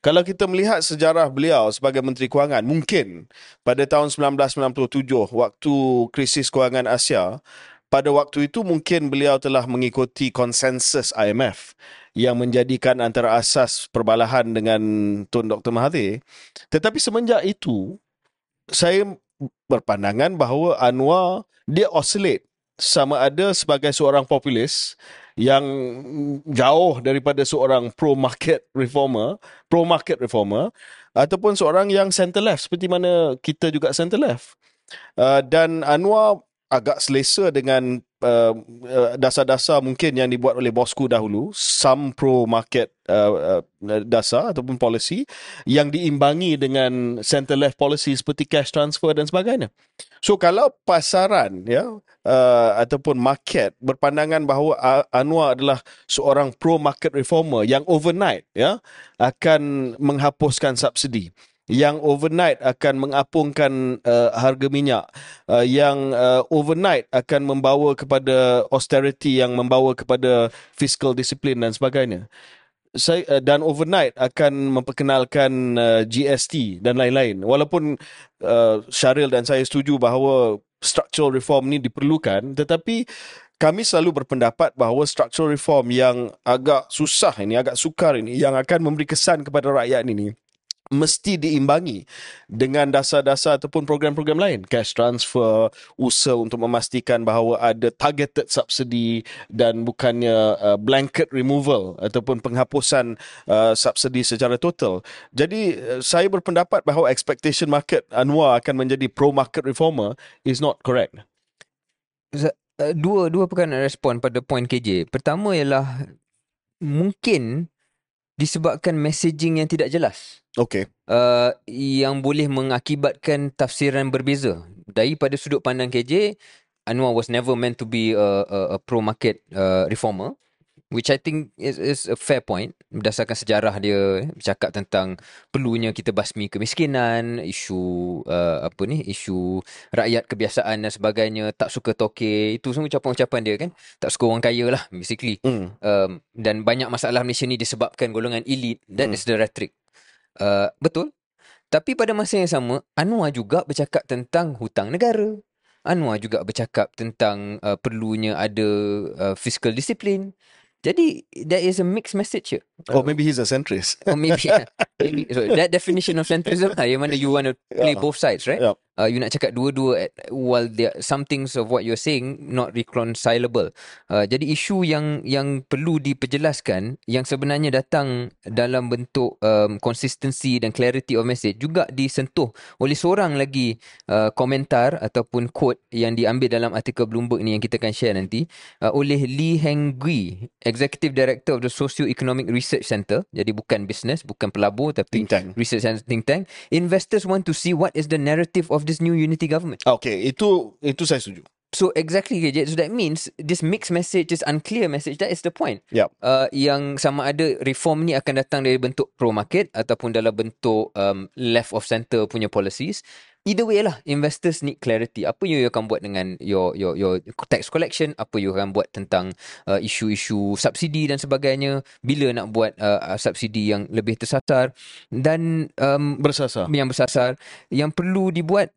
Kalau kita melihat sejarah beliau sebagai Menteri Kewangan, mungkin pada tahun 1997, waktu krisis kewangan Asia, pada waktu itu mungkin beliau telah mengikuti konsensus IMF yang menjadikan antara asas perbalahan dengan Tun Dr. Mahathir. Tetapi semenjak itu, saya berpandangan bahawa Anwar, dia oscillate sama ada sebagai seorang populis yang jauh daripada seorang pro-market reformer, ataupun seorang yang centre-left, seperti mana kita juga centre-left. Dan Anwar agak selesa dengan dasar-dasar mungkin yang dibuat oleh bosku dahulu, some pro-market dasar ataupun policy, yang diimbangi dengan centre-left policy seperti cash transfer dan sebagainya. So kalau pasaran, ya, ataupun market berpandangan bahawa Anwar adalah seorang pro-market reformer yang overnight, ya, akan menghapuskan subsidi, yang overnight akan mengapungkan harga minyak, yang overnight akan membawa kepada austerity, yang membawa kepada fiscal discipline dan sebagainya. Dan overnight akan memperkenalkan GST dan lain-lain. Walaupun Syahril dan saya setuju bahawa structural reform ni diperlukan, tetapi kami selalu berpendapat bahawa structural reform yang agak susah ini, agak sukar ini, yang akan memberi kesan kepada rakyat ini, mesti diimbangi dengan dasar-dasar ataupun program-program lain. Cash transfer, usaha untuk memastikan bahawa ada targeted subsidi dan bukannya blanket removal ataupun penghapusan subsidi secara total. Jadi saya berpendapat bahawa expectation market Anwar akan menjadi pro-market reformer is not correct. Dua perkara nak respon pada point KJ. Pertama ialah mungkin disebabkan messaging yang tidak jelas. Okay. Yang boleh mengakibatkan tafsiran berbeza. Daripada sudut pandang KJ, Anwar was never meant to be a pro-market reformer, which I think is a fair point. Berdasarkan sejarah dia, bercakap tentang perlunya kita basmi kemiskinan, isu isu rakyat kebiasaan dan sebagainya, tak suka tokeh, itu semua ucapan-ucapan dia kan, tak suka orang kaya lah basically. Dan banyak masalah Malaysia ni disebabkan golongan elit. That is the rhetoric. Betul. Tapi pada masa yang sama, Anwar juga bercakap tentang hutang negara. Anwar juga bercakap tentang perlunya ada fiscal discipline. Jadi there is a mixed message here. Or maybe he's a centrist. Or maybe, yeah. So that definition of centrism lah, yang mana you want to play both sides, right? Yeah. You nak cakap dua-dua while there some things of what you're saying not reconcilable. Jadi isu yang perlu diperjelaskan, yang sebenarnya datang dalam bentuk consistency dan clarity of message, juga disentuh oleh seorang lagi komentar ataupun quote yang diambil dalam artikel Bloomberg ni yang kita akan share nanti, oleh Lee Hengui, Executive Director of the Socio-Economic Research Center. Jadi bukan business, bukan pelabur, tapi research and think tank. Investors want to see what is the narrative of this new unity government. Okay, itu saya setuju. So exactly, so that means this mixed message, this unclear message, that is the point. Yep. Yang sama ada reform ni akan datang dari bentuk pro-market ataupun dalam bentuk left of center punya policies. Either way lah, investors need clarity. Apa yang you akan buat dengan your tax collection, apa you akan buat tentang isu-isu subsidi dan sebagainya, bila nak buat subsidi yang lebih tersasar dan bersasar. Yang perlu dibuat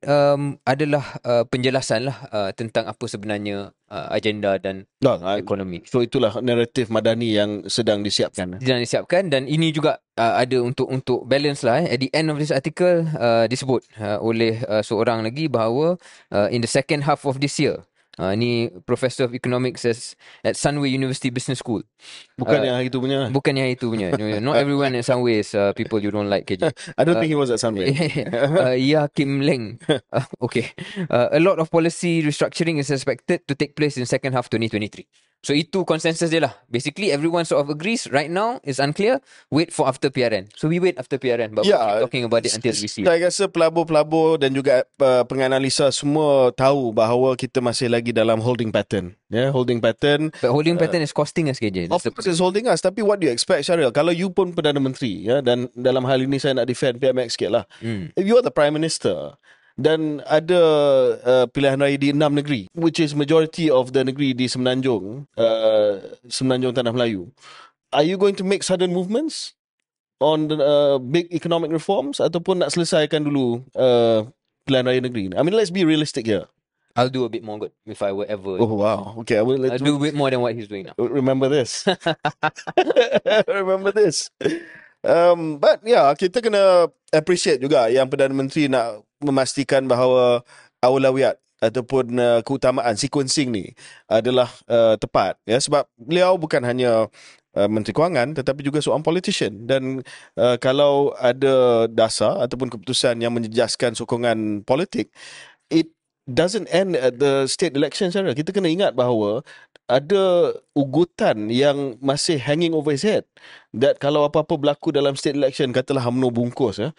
adalah penjelasan lah tentang apa sebenarnya agenda dan ekonomi. So itulah naratif madani yang sedang disiapkan. Dan ini juga ada untuk balance lah. At the end of this article disebut oleh seorang lagi bahawa in the second half of this year, Ni Professor of Economics at Sunway University Business School. Bukan yang itu punya. Bukan yang itu punya. Not everyone at Sunway is people you don't like, KJ. I don't think he was at Sunway. Ya Kim Leng. Okay. A lot of policy restructuring is expected to take place in second half 2023. So itu consensus dia lah. Basically everyone sort of agrees. Right now it's unclear. Wait for after PRN. So we wait after PRN. But yeah, we'll keep talking about it until we see. Saya rasa pelabur-pelabur dan juga penganalisa semua tahu bahawa kita masih lagi dalam holding pattern. Yeah, holding pattern. But holding pattern is costing us, KJ. Of course it's holding us. Tapi what do you expect, Syahril? Kalau you pun Perdana Menteri, yeah, dan dalam hal ini saya nak defend PMX sikit lah. If you are the Prime Minister dan ada pilihan raya di 6 negeri, which is majority of the negeri di Semenanjung, Semenanjung Tanah Melayu, are you going to make sudden movements on the big economic reforms ataupun nak selesaikan dulu pilihan raya negeri? I mean, let's be realistic here. I'll do a bit more good if I were ever. Oh wow. Okay, I'll do a bit more than what he's doing now. Remember this. Remember this. But yeah, kita kena appreciate juga yang Perdana Menteri nak memastikan bahawa aulawiyat ataupun keutamaan sequencing ni adalah tepat, ya, sebab beliau bukan hanya Menteri Kewangan tetapi juga seorang politician, dan kalau ada dasar ataupun keputusan yang menjejaskan sokongan politik, it doesn't end at the state election. Syahril, kita kena ingat bahawa ada ugutan yang masih hanging over his head, that kalau apa-apa berlaku dalam state election, katalah UMNO bungkus, ya,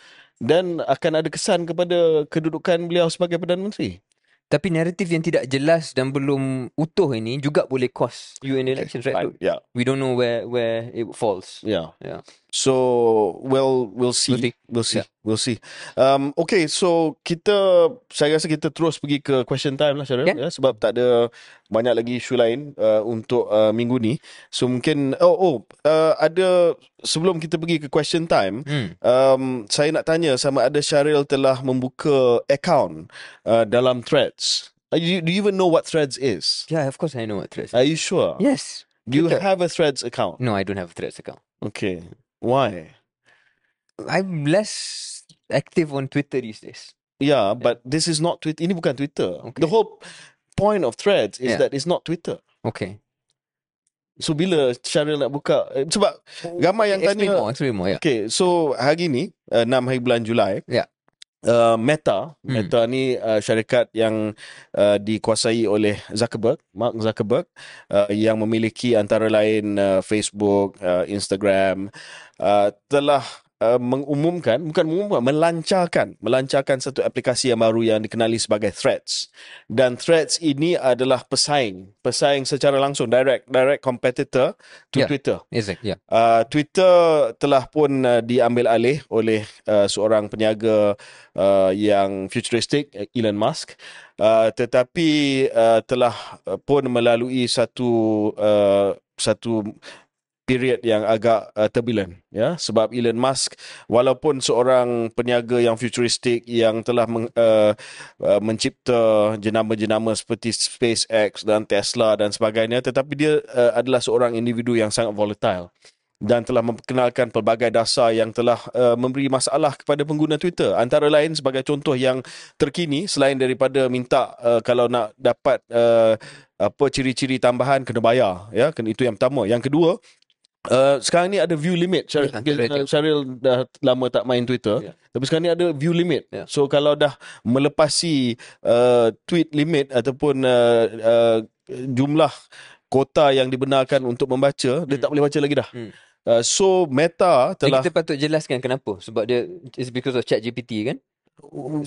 dan akan ada kesan kepada kedudukan beliau sebagai Perdana Menteri. Tapi naratif yang tidak jelas dan belum utuh ini juga boleh cause you in elections, right? Yeah. We don't know where it falls. Yeah. Yeah. So we'll see. Okay, so saya rasa kita terus pergi ke question time lah, Syahril, yeah? Sebab tak ada banyak lagi isu lain untuk minggu ni. So mungkin ada, sebelum kita pergi ke question time, saya nak tanya sama ada Syahril telah membuka account dalam Threads. Do you even know what Threads is? Yeah, of course I know what Threads is. Are you sure? Yes. Do you have a Threads account? No, I don't have a Threads account. Okay. Why? I'm less active on Twitter these days. Yeah, but this is not Twitter. Ini bukan Twitter. Okay. The whole point of Threads is that it's not Twitter. Okay. So bila Syahril nak buka, sebab ramai yang tanya. Explain more. Okay, so hari ni 6 hari bulan Julai. Yeah. Meta ni syarikat yang dikuasai oleh Zuckerberg, Mark Zuckerberg, yang memiliki antara lain Facebook, Instagram, telah melancarkan satu aplikasi yang baru yang dikenali sebagai Threads. Dan Threads ini adalah pesaing secara langsung, direct competitor to Twitter. Exactly. Yeah. Twitter telah pun diambil alih oleh seorang peniaga yang futuristik, Elon Musk. Tetapi telah pun melalui satu period yang agak turbulent, ya, sebab Elon Musk walaupun seorang peniaga yang futuristik yang telah mencipta jenama-jenama seperti SpaceX dan Tesla dan sebagainya, tetapi dia adalah seorang individu yang sangat volatile dan telah memperkenalkan pelbagai dasar yang telah memberi masalah kepada pengguna Twitter. Antara lain, sebagai contoh yang terkini, selain daripada minta kalau nak dapat ciri-ciri tambahan kena bayar, ya, itu yang pertama. Yang kedua, sekarang ni ada view limit. Syahril dah lama tak main Twitter, tapi sekarang ni ada view limit. So kalau dah melepasi tweet limit ataupun jumlah kota yang dibenarkan untuk membaca, dia tak boleh baca lagi dah. So Meta telah, kita patut jelaskan kenapa. Sebab dia is because of ChatGPT, kan?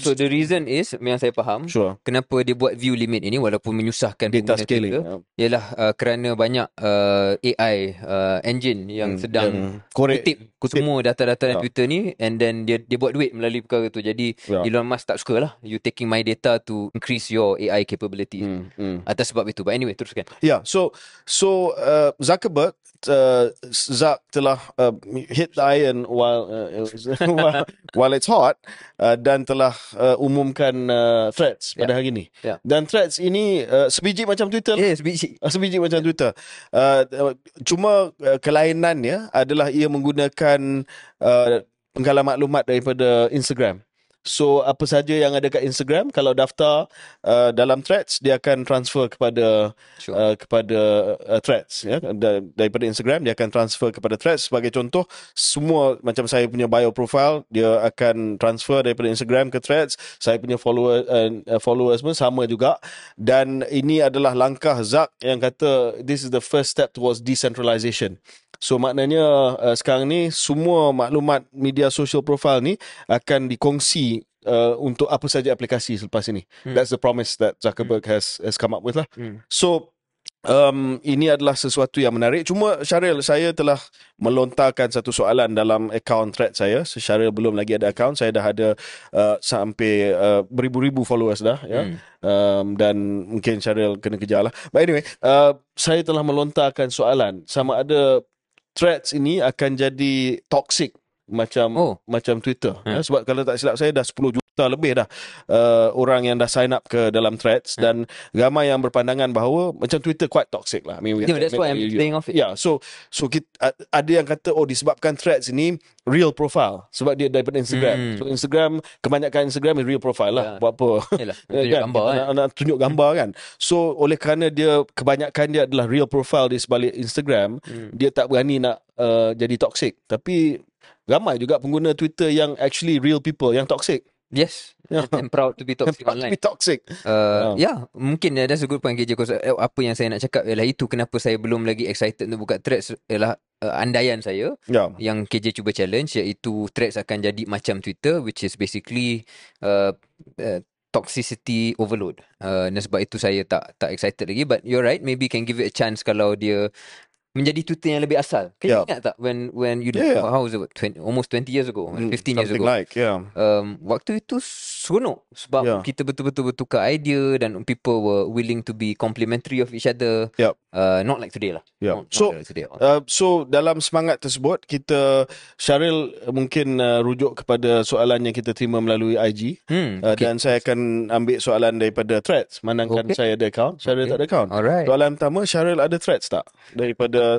So the reason is, yang saya faham, kenapa dia buat view limit ini walaupun menyusahkan data scaling ialah kerana banyak AI engine yang sedang kutip semua data-data Twitter ni, and then dia buat duit melalui perkara tu. Jadi Elon Musk tak suka lah you taking my data to increase your AI capability atas sebab itu. But anyway, teruskan. So Zuckerberg, Zuck telah hit the iron while it's hot, dan telah umumkan Threads pada hari ini. Dan Threads ini sebiji macam Twitter. Sebiji macam Twitter. Cuma kelainannya adalah ia menggunakan penggalan maklumat daripada Instagram. So apa saja yang ada kat Instagram, kalau daftar dalam Threads, dia akan transfer kepada Threads, ya. Daripada Instagram dia akan transfer kepada Threads. Sebagai contoh, semua macam saya punya bio profile, dia akan transfer daripada Instagram ke Threads. Saya punya followers pun sama juga. Dan ini adalah langkah Zak yang kata this is the first step towards decentralization. So maknanya sekarang ni semua maklumat media social profile ni akan dikongsi untuk apa saja aplikasi selepas ini. That's the promise that Zuckerberg has come up with lah. So ini adalah sesuatu yang menarik. Cuma Syahril, saya telah melontarkan satu soalan dalam akaun Thread saya. So, Syahril belum lagi ada akaun. Saya dah ada sampai beribu-ribu followers dah, ya. Dan mungkin Syahril kena kejar lah. But anyway, saya telah melontarkan soalan sama ada Threads ini akan jadi toxic macam Twitter, ya. Sebab kalau tak silap saya dah 10 juta lebih dah orang yang dah sign up ke dalam Threads, dan ramai yang berpandangan bahawa macam Twitter quite toxic lah. I mean, that's what I'm thinking of it. Yeah, so kita, ada yang kata oh disebabkan Threads ini real profile sebab dia daripada Instagram. So Instagram, kebanyakan Instagram is real profile lah. Buat apa? Yalah, tunjuk kan? Gambar kan? Nak tunjuk gambar kan. So oleh kerana dia kebanyakan dia adalah real profile di sebalik Instagram, dia tak berani nak jadi toxic. Tapi ramai juga pengguna Twitter yang actually real people yang toxic. Yes, I'm proud to be toxic online. Mungkin that's a good point, KJ. Apa yang saya nak cakap ialah itu kenapa saya belum lagi excited untuk buka Threads ialah andaian saya yang KJ cuba challenge, iaitu Threads akan jadi macam Twitter, which is basically toxicity overload. Dan sebab itu saya tak excited lagi. But you're right, maybe can give it a chance kalau dia menjadi Twitter yang lebih asal. Can you ingat tak when you how was it, 20, almost 20 years ago, 15 years ago, waktu itu seronok sebab kita betul-betul bertukar idea dan people were willing to be complimentary of each other. Not like today lah. So dalam semangat tersebut, kita Syahril mungkin rujuk kepada soalan yang kita terima melalui IG. Dan saya akan ambil soalan daripada Threads. Manangkan saya ada account, Syahril tak ada account. Soalan pertama, Syahril ada Threads tak? Daripada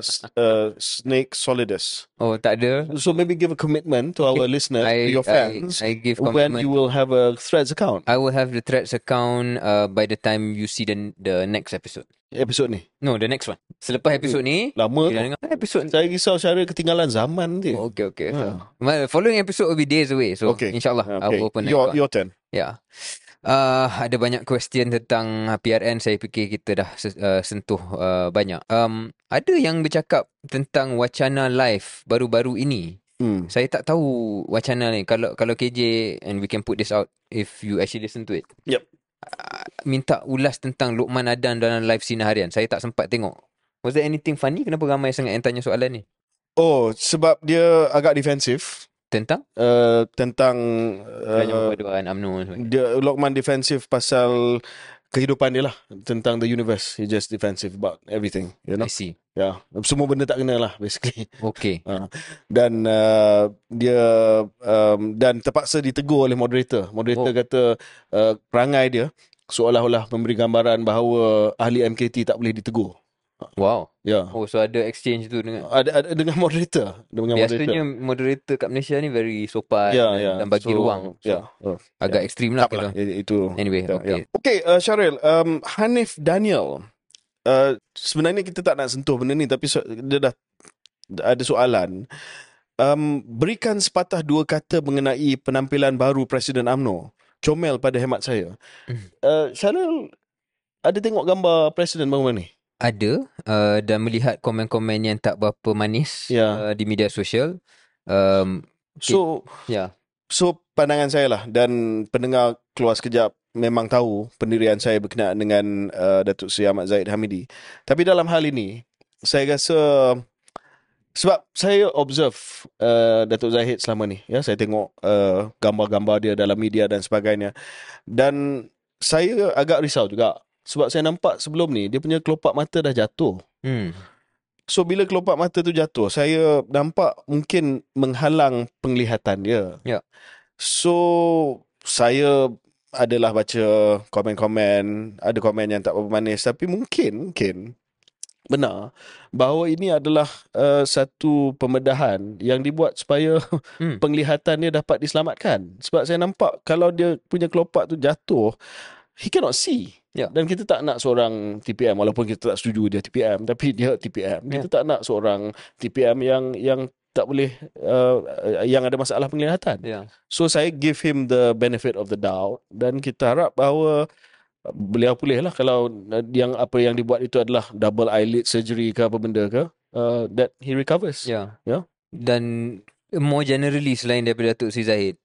Snake Solidus. Oh, tak ada. So maybe give a commitment to our listeners, to your fans. I give commitment when you will have a Threads account. I will have the Threads account by the time you see the next episode. Episode ni? No, the next one. Selepas episod ni. Lama. Saya risau Syahril ketinggalan zaman nanti. Oh, okay. So, following episode will be days away. So insyaAllah I will open that account. Your turn. Yeah. Ada banyak question tentang PRN. Saya fikir kita dah sentuh banyak. Ada yang bercakap tentang wacana live baru-baru ini. Saya tak tahu wacana ni. Kalau KJ, and we can put this out if you actually listen to it. Minta ulas tentang Lokman Adan dalam live Sinar Harian. Saya tak sempat tengok. Was there anything funny? Kenapa ramai sangat yang tanya soalan ni? Oh, sebab dia agak defensif. Tentang dia, Lokman defensive pasal kehidupan dia lah, tentang the universe. He just defensive about everything, you know? I see. Semua benda tak kena lah basically. Dan dia dan terpaksa ditegur oleh moderator. Kata perangai dia seolah-olah memberi gambaran bahawa ahli MKT tak boleh ditegur. Wow. So ada exchange tu dengan ada dengan moderator. Biasanya moderator kat Malaysia ni very sopan dan bagi ruang. Agak ekstrim lah kita. Itu. Anyway. Syahril, Hanif Daniel. Sebenarnya kita tak nak sentuh benda ni, tapi dia dah ada soalan. Berikan sepatah dua kata mengenai penampilan baru Presiden UMNO. Comel pada hemat saya. Syahril, ada tengok gambar Presiden baru ni? Ada, dan melihat komen-komen yang tak berapa manis di media sosial. So pandangan saya lah, dan pendengar keluar sekejap memang tahu pendirian saya berkenaan dengan Datuk Seri Ahmad Zahid Hamidi. Tapi dalam hal ini, saya rasa sebab saya observe Datuk Zahid selama ni, ya, saya tengok gambar-gambar dia dalam media dan sebagainya, dan saya agak risau juga. Sebab saya nampak sebelum ni, dia punya kelopak mata dah jatuh. So, bila kelopak mata tu jatuh, saya nampak mungkin menghalang penglihatan dia. So, saya adalah baca komen-komen. Ada komen yang tak berapa manis. Tapi mungkin benar bahawa ini adalah satu pembedahan yang dibuat supaya penglihatan dia dapat diselamatkan. Sebab saya nampak kalau dia punya kelopak tu jatuh, he cannot see. Yeah. Dan kita tak nak seorang TPM, walaupun kita tak setuju dia TPM, tapi dia TPM. Kita tak nak seorang TPM yang tak boleh yang ada masalah penglihatan. Yeah. So saya give him the benefit of the doubt dan kita harap bahawa beliau pulihlah kalau yang apa yang dibuat itu adalah double eyelid surgery ke apa benda ke, that he recovers. Yeah. Yeah. Dan more generally selain daripada Datuk Seri Zahid,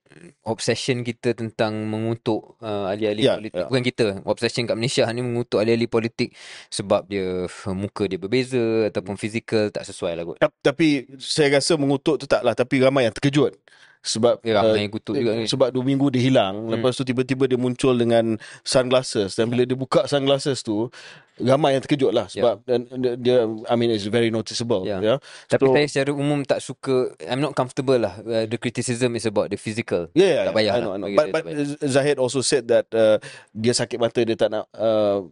obsession kita tentang mengutuk ahli-ahli politik. Bukan kita, obsession kat Malaysia ni mengutuk ahli-ahli politik sebab dia muka dia berbeza ataupun fizikal tak sesuai lah kot. Tapi saya rasa mengutuk tu taklah, tapi ramai yang terkejut sebab ramai yang kutuk juga. Sebab 2 minggu dia hilang, lepas tu tiba-tiba dia muncul dengan sunglasses, dan bila dia buka sunglasses tu ramai yang terkejut lah sebab dia, I mean, it's very noticeable. Tapi saya secara umum tak suka, I'm not comfortable lah. The criticism is about the physical. Tak payah. I know. But Zahid also said that dia sakit mata, dia tak nak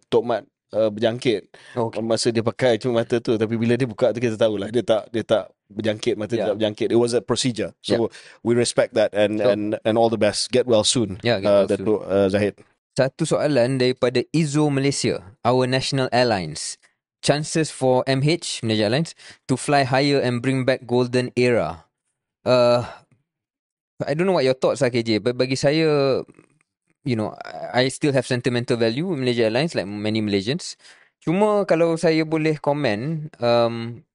Tok Mat berjangkit. Masa dia pakai cuma mata tu, tapi bila dia buka tu kita tahulah dia tak berjangkit, mata tidak berjangkit. It was a procedure. So we respect that and all the best. Get well soon. Datuk Zahid. Satu soalan daripada Izo Malaysia, our national airlines. Chances for MH, Malaysia Airlines, to fly higher and bring back golden era. I don't know what your thoughts are, KJ, but bagi saya, you know, I still have sentimental value in Malaysia Airlines like many Malaysians. Cuma kalau saya boleh komen,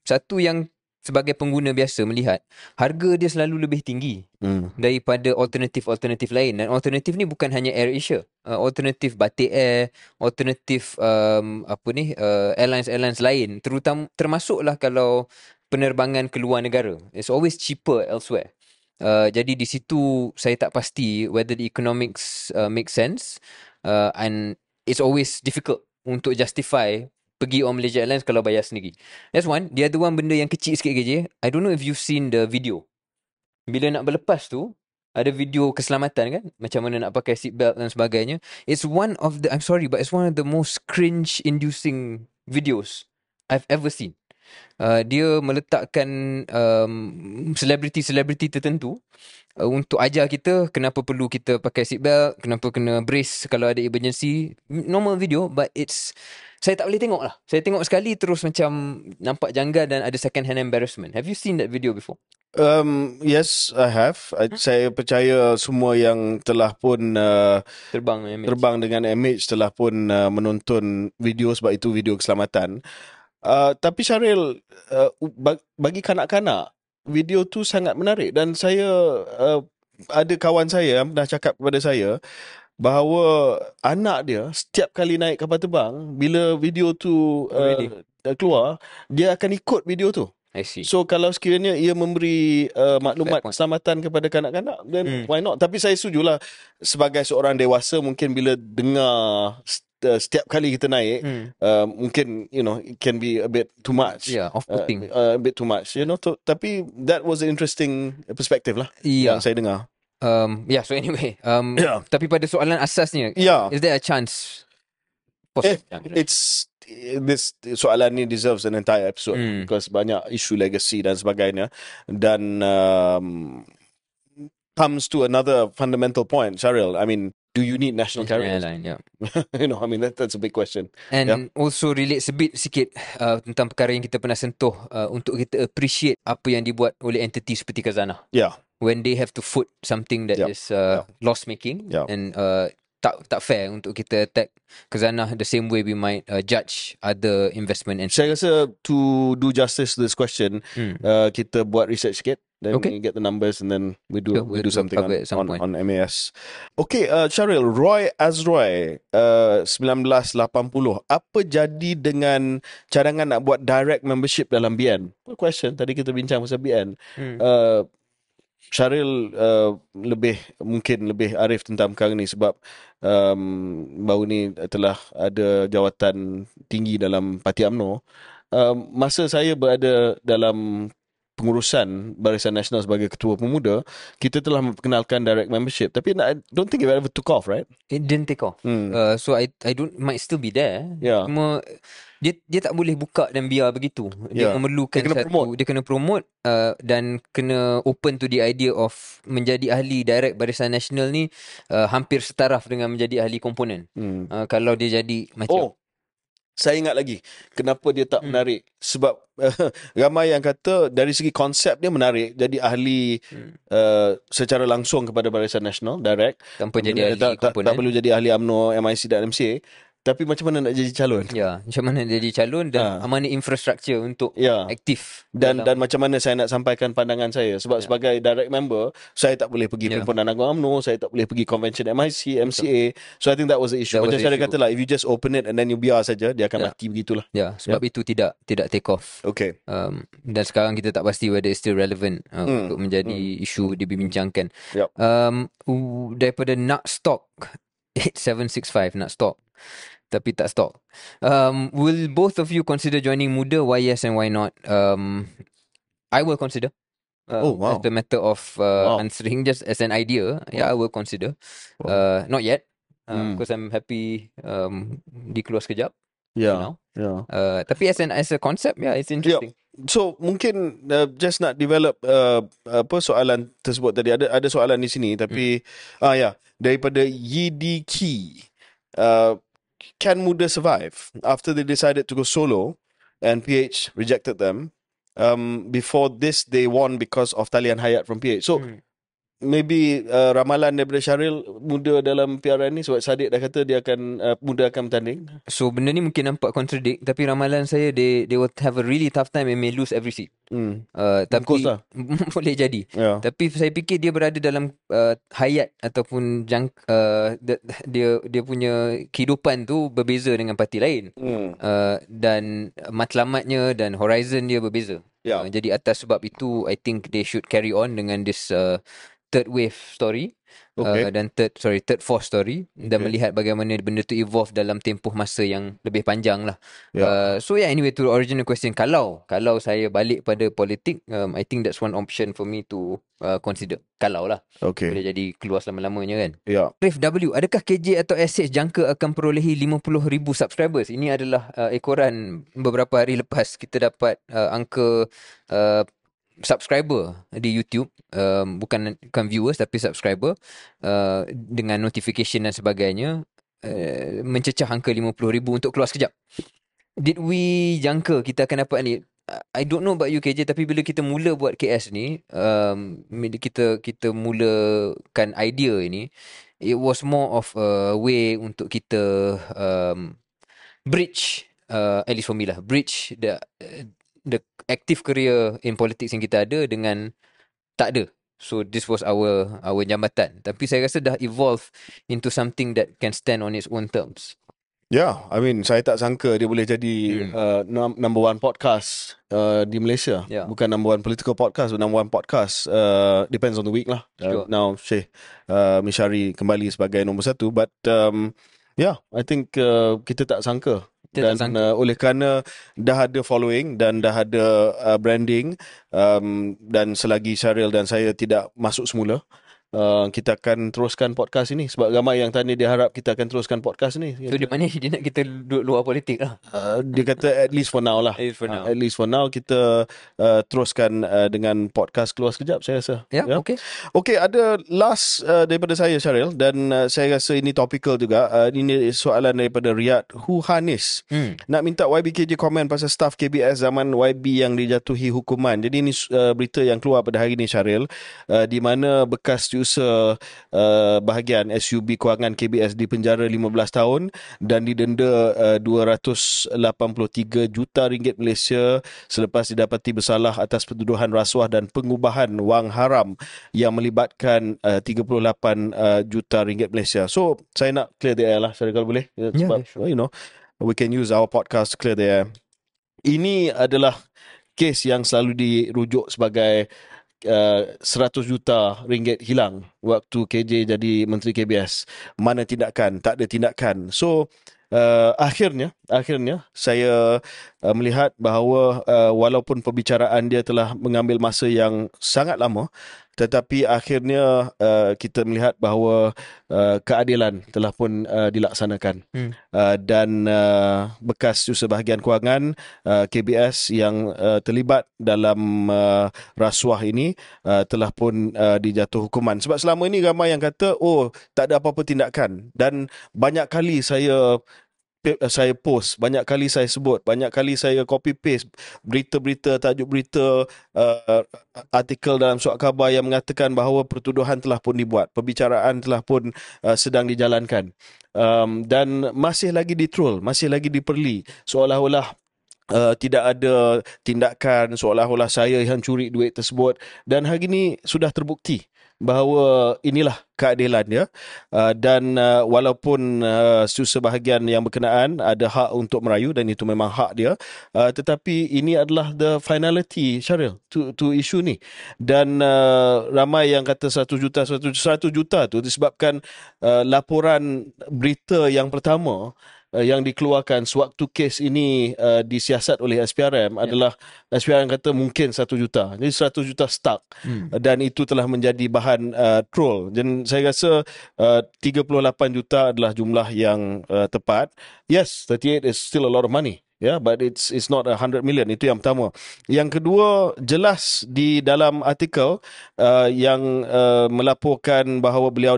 satu yang sebagai pengguna biasa melihat, harga dia selalu lebih tinggi daripada alternatif lain. Dan alternatif ni bukan hanya AirAsia. Alternatif Batik Air, alternatif airlines lain, termasuklah kalau penerbangan ke luar negara, it's always cheaper elsewhere. Jadi di situ saya tak pasti whether the economics make sense, and it's always difficult untuk justify pergi on Malaysia Airlines kalau bayar sendiri. That's one. The other one, benda yang kecil sikit KJ, I don't know if you've seen the video bila nak berlepas tu. Ada video keselamatan kan, macam mana nak pakai seat belt dan sebagainya. It's one of the, I'm sorry, but it's one of the most cringe-inducing videos I've ever seen. Dia meletakkan selebriti-selebriti tertentu untuk ajar kita kenapa perlu kita pakai seat belt, kenapa kena brace kalau ada emergency. Normal video, but it's, saya tak boleh tengok lah. Saya tengok sekali terus macam nampak janggal dan ada second hand embarrassment. Have you seen that video before? Yes, I have. Saya percaya semua yang telah pun terbang dengan MH telah pun menonton video, sebab itu video keselamatan. Tapi Syahril, bagi kanak-kanak, video tu sangat menarik. Dan saya ada kawan saya yang dah cakap kepada saya bahawa anak dia setiap kali naik kapal terbang, bila video tu keluar, dia akan ikut video tu. So kalau sekiranya ia memberi maklumat keselamatan kepada kanak-kanak, then why not? Tapi saya setujulah, sebagai seorang dewasa mungkin bila dengar setiap kali kita naik, mungkin, you know, it can be a bit too much. Yeah, off-putting. A bit too much, you know. Tapi that was an interesting perspective lah yang saya dengar. So anyway, tapi pada soalan asasnya, is there a chance? This soalan ni deserves an entire episode because banyak isu legacy dan sebagainya, dan comes to another fundamental point, Syahril. I mean, do you need national carriers? Yeah. You know, I mean, that's a big question. And also relates a bit sikit tentang perkara yang kita pernah sentuh, untuk kita appreciate apa yang dibuat oleh entiti seperti Khazanah. Yeah. When they have to foot something that is loss making and tak fair untuk kita attack Khazanah the same way we might judge other investment. And saya rasa to do justice to this question, kita buat research sikit, then we get the numbers and then we do something on MAS. Okay, Syahril, Roy Azroy, 1980, apa jadi dengan cadangan nak buat direct membership dalam BN? Good question. Tadi kita bincang pasal BN. Syahril lebih arif tentang perkara ni sebab baru ni telah ada jawatan tinggi dalam Parti UMNO. Masa saya berada dalam pengurusan Barisan Nasional sebagai Ketua Pemuda, kita telah memperkenalkan direct membership, tapi I don't think it ever took off, right? It didn't take off. So I might still be there. Yeah. Cuma Dia tak boleh buka dan biar begitu. Dia memerlukan dia kena promote dan kena open to the idea of menjadi ahli direct Barisan Nasional ni hampir setaraf dengan menjadi ahli komponen. Kalau dia jadi macam saya ingat lagi kenapa dia tak menarik, sebab ramai yang kata dari segi konsep dia menarik, jadi ahli secara langsung kepada Barisan Nasional direct tanpa jadi ahli komponen, tak perlu jadi ahli UMNO, MIC dan MCA. Tapi macam mana nak jadi calon? Ya, macam mana jadi calon dan mana infrastruktur untuk aktif. Dan macam mana saya nak sampaikan pandangan saya. Sebab sebagai direct member, saya tak boleh pergi Perhimpunan Agong UMNO, saya tak boleh pergi convention MIC, MCA. So I think that was the issue. Macam saya kata lah, if you just open it and then you biar saja, dia akan mati begitulah. Ya, sebab itu tidak take off. Okay. Dan sekarang kita tak pasti whether it's still relevant untuk menjadi isu dibincangkan. Daripada nak stop, 8765 nak stop. Tapi tak stop. Will both of you consider joining Muda? Why yes and why not? I will consider. As a matter of answering, just as an idea. Yeah, I will consider. Not yet, because I'm happy di keluar sekejap. Tapi as a concept, it's interesting. So mungkin just nak develop apa soalan tersebut tadi. Ada soalan di sini, tapi daripada Yidiki. Can Muda survive after they decided to go solo and PH rejected them? Before this, they won because of Talian Hayat from PH. So maybe ramalan daripada Syahril, Muda dalam PRN ni, sebab Saddiq dah kata dia akan Muda akan bertanding. So benda ni mungkin nampak contradict, tapi ramalan saya they will have a really tough time and may lose every seat. Tapi boleh jadi. Tapi saya fikir dia berada dalam hayat ataupun dia punya kehidupan tu berbeza dengan parti lain. Dan matlamatnya dan horizon dia berbeza. Jadi atas sebab itu I think they should carry on dengan this third wave story. Dan third force story, dan melihat bagaimana benda tu evolve dalam tempoh masa yang lebih panjang lah. Anyway, to the original question, kalau saya balik pada politik, I think that's one option for me to consider. Kalau lah boleh jadi keluar selama-lamanya kan. Rif W, adakah KJ atau SH jangka akan perolehi 50,000 subscribers? Ini adalah ekoran beberapa hari lepas kita dapat angka subscriber di YouTube, bukan viewers tapi subscriber, dengan notification dan sebagainya, mencecah angka 50,000 untuk keluar sekejap. Did we jangka kita akan dapat ni? I don't know about you KJ, tapi bila kita mula buat KS ni, kita mulakan idea ini, it was more of a way untuk kita bridge, at least for me lah, bridge the active career in politics yang kita ada dengan tak ada. So this was our jambatan. Tapi saya rasa dah evolve into something that can stand on its own terms. I mean, saya tak sangka dia boleh jadi number one podcast di Malaysia. Bukan number one political podcast, but number one podcast. Depends on the week lah. Now Syekh Mishari kembali sebagai nombor 1. But I think kita tak sangka. Dan oleh kerana dah ada following dan dah ada branding, dan selagi Syahril dan saya tidak masuk semula, kita akan teruskan podcast ini. Sebab ramai yang tanya, dia harap kita akan teruskan podcast ni. So dia mana dia nak kita luar politik lah? Dia kata at least for now lah. At least for now kita teruskan dengan podcast keluar sekejap, saya rasa. Okay, ada last daripada saya Syahril, dan saya rasa ini topical juga. Ini soalan daripada Riyad Huhanis. Nak minta YBKJ komen pasal staff KBS zaman YB yang dijatuhi hukuman. Jadi ini berita yang keluar pada hari ini Syahril, di mana bekas user bahagian SUB Kewangan KBS dipenjara 15 tahun dan didenda 283 juta ringgit Malaysia selepas didapati bersalah atas pertuduhan rasuah dan pengubahan wang haram yang melibatkan 38 juta ringgit Malaysia. So saya nak clear the air lah, sorry, kalau boleh, sebab you know we can use our podcast to clear the air. Ini adalah kes yang selalu dirujuk sebagai 100 juta ringgit hilang waktu KJ jadi Menteri KBS. Mana tindakan? Tak ada tindakan. So akhirnya saya melihat bahawa walaupun perbicaraan dia telah mengambil masa yang sangat lama, Tetapi akhirnya kita melihat bahawa keadilan telah pun dilaksanakan. Dan bekas Usahabahagian Kewangan KBS yang terlibat dalam rasuah ini telah pun dijatuh hukuman. Sebab selama ini ramai yang kata, oh tak ada apa-apa tindakan. Dan banyak kali saya post, banyak kali saya sebut, banyak kali saya copy paste berita-berita, tajuk berita, artikel dalam surat khabar yang mengatakan bahawa pertuduhan telah pun dibuat, perbicaraan telah pun sedang dijalankan, dan masih lagi ditroll, masih lagi diperli, seolah-olah tidak ada tindakan, seolah-olah saya yang curi duit tersebut. Dan hari ini sudah terbukti bahawa inilah keadilan dia, dan walaupun sebahagian yang berkenaan ada hak untuk merayu dan itu memang hak dia, tetapi ini adalah the finality, Syahril, to issue ni. Dan ramai yang kata 100 juta tu disebabkan laporan berita yang pertama yang dikeluarkan sewaktu kes ini disiasat oleh SPRM adalah SPRM kata mungkin 1 juta. Jadi 100 juta stuck. Dan itu telah menjadi bahan troll. Dan saya rasa 38 juta adalah jumlah yang tepat. Yes, 38 is still a lot of money. Yeah, but it's not 100 million. Itu yang pertama. Yang kedua, jelas di dalam artikel yang melaporkan bahawa beliau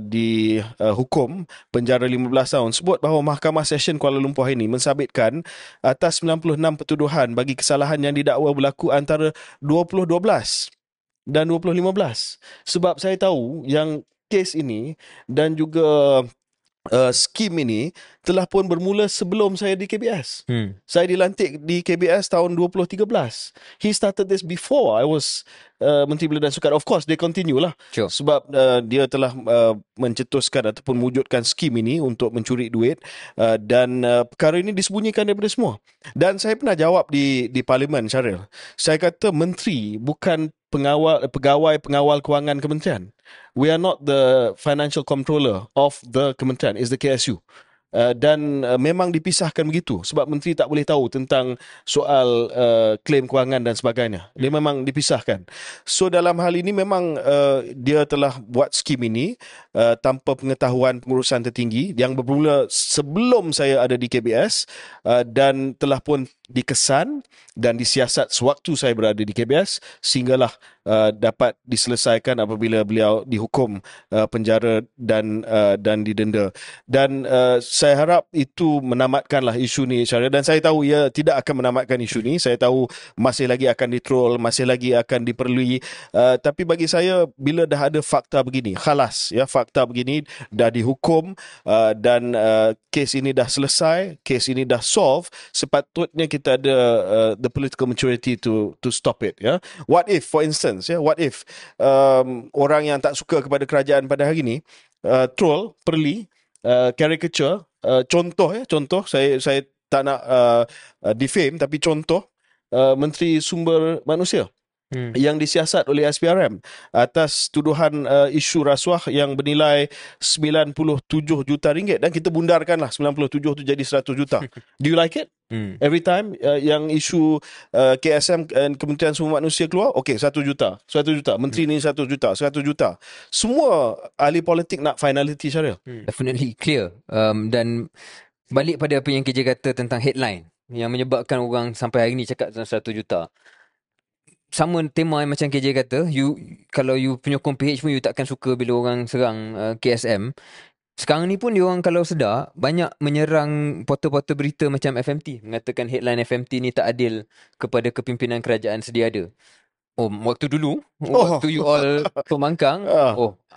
dihukum penjara 15 tahun, sebut bahawa Mahkamah Session Kuala Lumpur ini mensabitkan atas 96 pertuduhan bagi kesalahan yang didakwa berlaku antara 2012 dan 2015. Sebab saya tahu yang kes ini dan juga skim ini telah pun bermula sebelum saya di KBS. Saya dilantik di KBS tahun 2013. He started this before I was Menteri Belia dan Sukan. Of course, they continue lah. Sure. Sebab dia telah mencetuskan ataupun wujudkan skim ini untuk mencuri duit, dan perkara ini disembunyikan daripada semua. Dan saya pernah jawab di Parlimen, Syahril. Saya kata menteri bukan pegawai-pengawal kewangan kementerian. We are not the financial controller of the kementerian. It's the KSU. Dan memang dipisahkan begitu. Sebab menteri tak boleh tahu tentang soal klaim kewangan dan sebagainya. Dia memang dipisahkan. So dalam hal ini memang dia telah buat skim ini tanpa pengetahuan pengurusan tertinggi, yang bermula sebelum saya ada di KBS, dan telah pun dikesan dan disiasat sewaktu saya berada di KBS, sehinggalah dapat diselesaikan apabila beliau dihukum penjara dan didenda. Dan saya harap itu menamatkanlah isu ni, Syahril. Dan saya tahu ia tidak akan menamatkan isu ni. Saya tahu masih lagi akan ditroll, masih lagi akan diperlui. Tapi bagi saya, bila dah ada fakta begini, khalas ya, fakta begini dah dihukum, dan kes ini dah selesai, kes ini dah solve, sepatutnya kita ada the political maturity to stop it. Ya, what if, for instance, ya, what if orang yang tak suka kepada kerajaan pada hari ini troll, perli, caricature, contoh, saya tak nak defame, tapi contoh Menteri Sumber Manusia yang disiasat oleh SPRM atas tuduhan isu rasuah yang bernilai 97 juta ringgit, dan kita bundarkanlah 97 tu jadi 100 juta. Do you like it? Every time yang isu KSM dan Kementerian Sumber Manusia keluar, okey, 1 juta, menteri ni 1 juta, 100 juta. Semua ahli politik nak finality, Syahril. Definitely clear. Dan balik pada apa yang KJ kata tentang headline yang menyebabkan orang sampai hari ni cakap tentang 1 juta. Sama tema yang macam KJ kata, kalau you penyokong PH pun you takkan suka bila orang serang KSM. Sekarang ni pun diorang kalau sedar, banyak menyerang portal-portal berita macam FMT, mengatakan headline FMT ni tak adil kepada kepimpinan kerajaan sedia ada. Oh, waktu dulu, waktu you all pemangkang,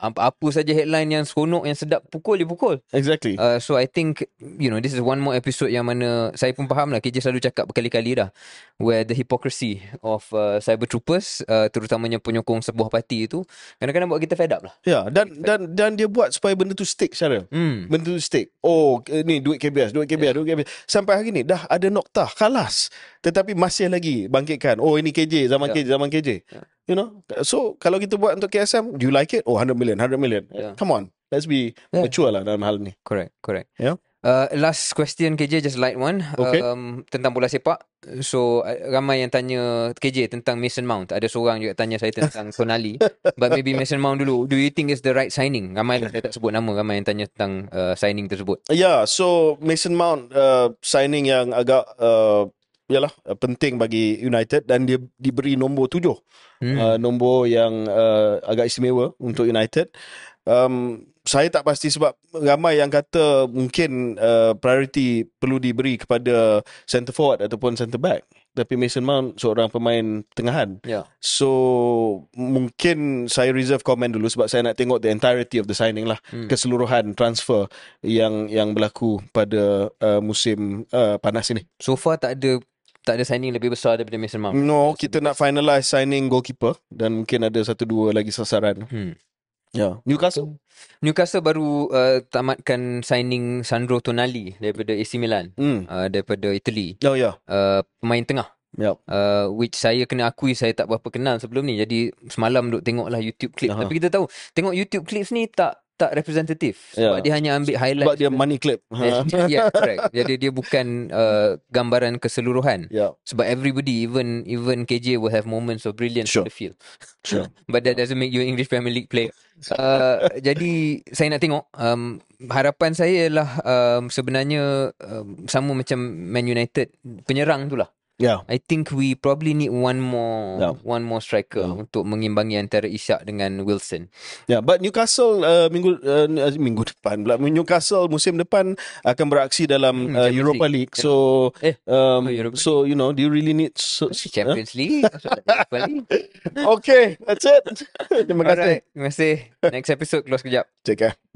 apa saja headline yang seronok, yang sedap, pukul je pukul. Exactly. So I think, you know, this is one more episode yang mana saya pun faham lah, KJ selalu cakap berkali-kali dah, where the hypocrisy of cyber troopers, terutamanya penyokong sebuah parti itu, kadang-kadang buat kita fed up lah. Ya, yeah, dan dia buat supaya benda tu stick, Syaril. Benda tu stick. Oh, ni duit KBS, yeah, duit KBS. Sampai hari ni dah ada nokta, khalas. Tetapi masih lagi bangkitkan, oh ini KJ, zaman KJ. Yeah. You know, so kalau kita buat untuk KSM, do you like it? Oh, 100 million. Yeah. Come on, let's be mature lah dalam hal ni. Correct. Yeah. Last question KJ, just light one, okay. Tentang bola sepak. So ramai yang tanya KJ tentang Mason Mount. Ada seorang juga tanya saya tentang Sonali. But maybe Mason Mount dulu. Do you think it's the right signing? Ramai lah, saya tak sebut nama, ramai yang tanya tentang signing tersebut. Yeah, so Mason Mount signing yang agak yalah, penting bagi United. Dan dia diberi nombor 7, nombor yang agak istimewa untuk United. Saya tak pasti sebab ramai yang kata mungkin priority perlu diberi kepada centre forward ataupun centre back. Tapi Mason Mount seorang pemain tengahan. Yeah. So, mungkin saya reserve komen dulu sebab saya nak tengok the entirety of the signing lah. Keseluruhan transfer yang berlaku pada musim panas ini. So far tak ada signing lebih besar daripada Mason Mount? No, kita nak finalise signing goalkeeper dan mungkin ada 1-2 lagi sasaran. Yeah. Newcastle baru tamatkan signing Sandro Tonali daripada AC Milan, daripada Italy. Oh ya. Pemain tengah. Yep. Which saya kena akui saya tak berapa kenal sebelum ni. Jadi semalam duk tengoklah YouTube clip. Tapi kita tahu tengok YouTube clips ni tak representatif sebab dia hanya ambil highlight sebab dia money clip. Yeah, correct. Jadi dia bukan gambaran keseluruhan. Yeah. Sebab everybody, even KJ will have moments of brilliance on the field. Sure. But that doesn't make you English Premier League player. Jadi saya nak tengok, harapan saya ialah sebenarnya sama macam Man United, penyerang tu lah. Yeah. I think we probably need one more striker untuk mengimbangi antara Ishak dengan Wilson. Yeah, but Newcastle minggu depan pula. Newcastle musim depan akan beraksi dalam Europa League. So so you know, do you really need Champions League? Okay, that's it. Terima kasih. Next episode close kejap. Take care.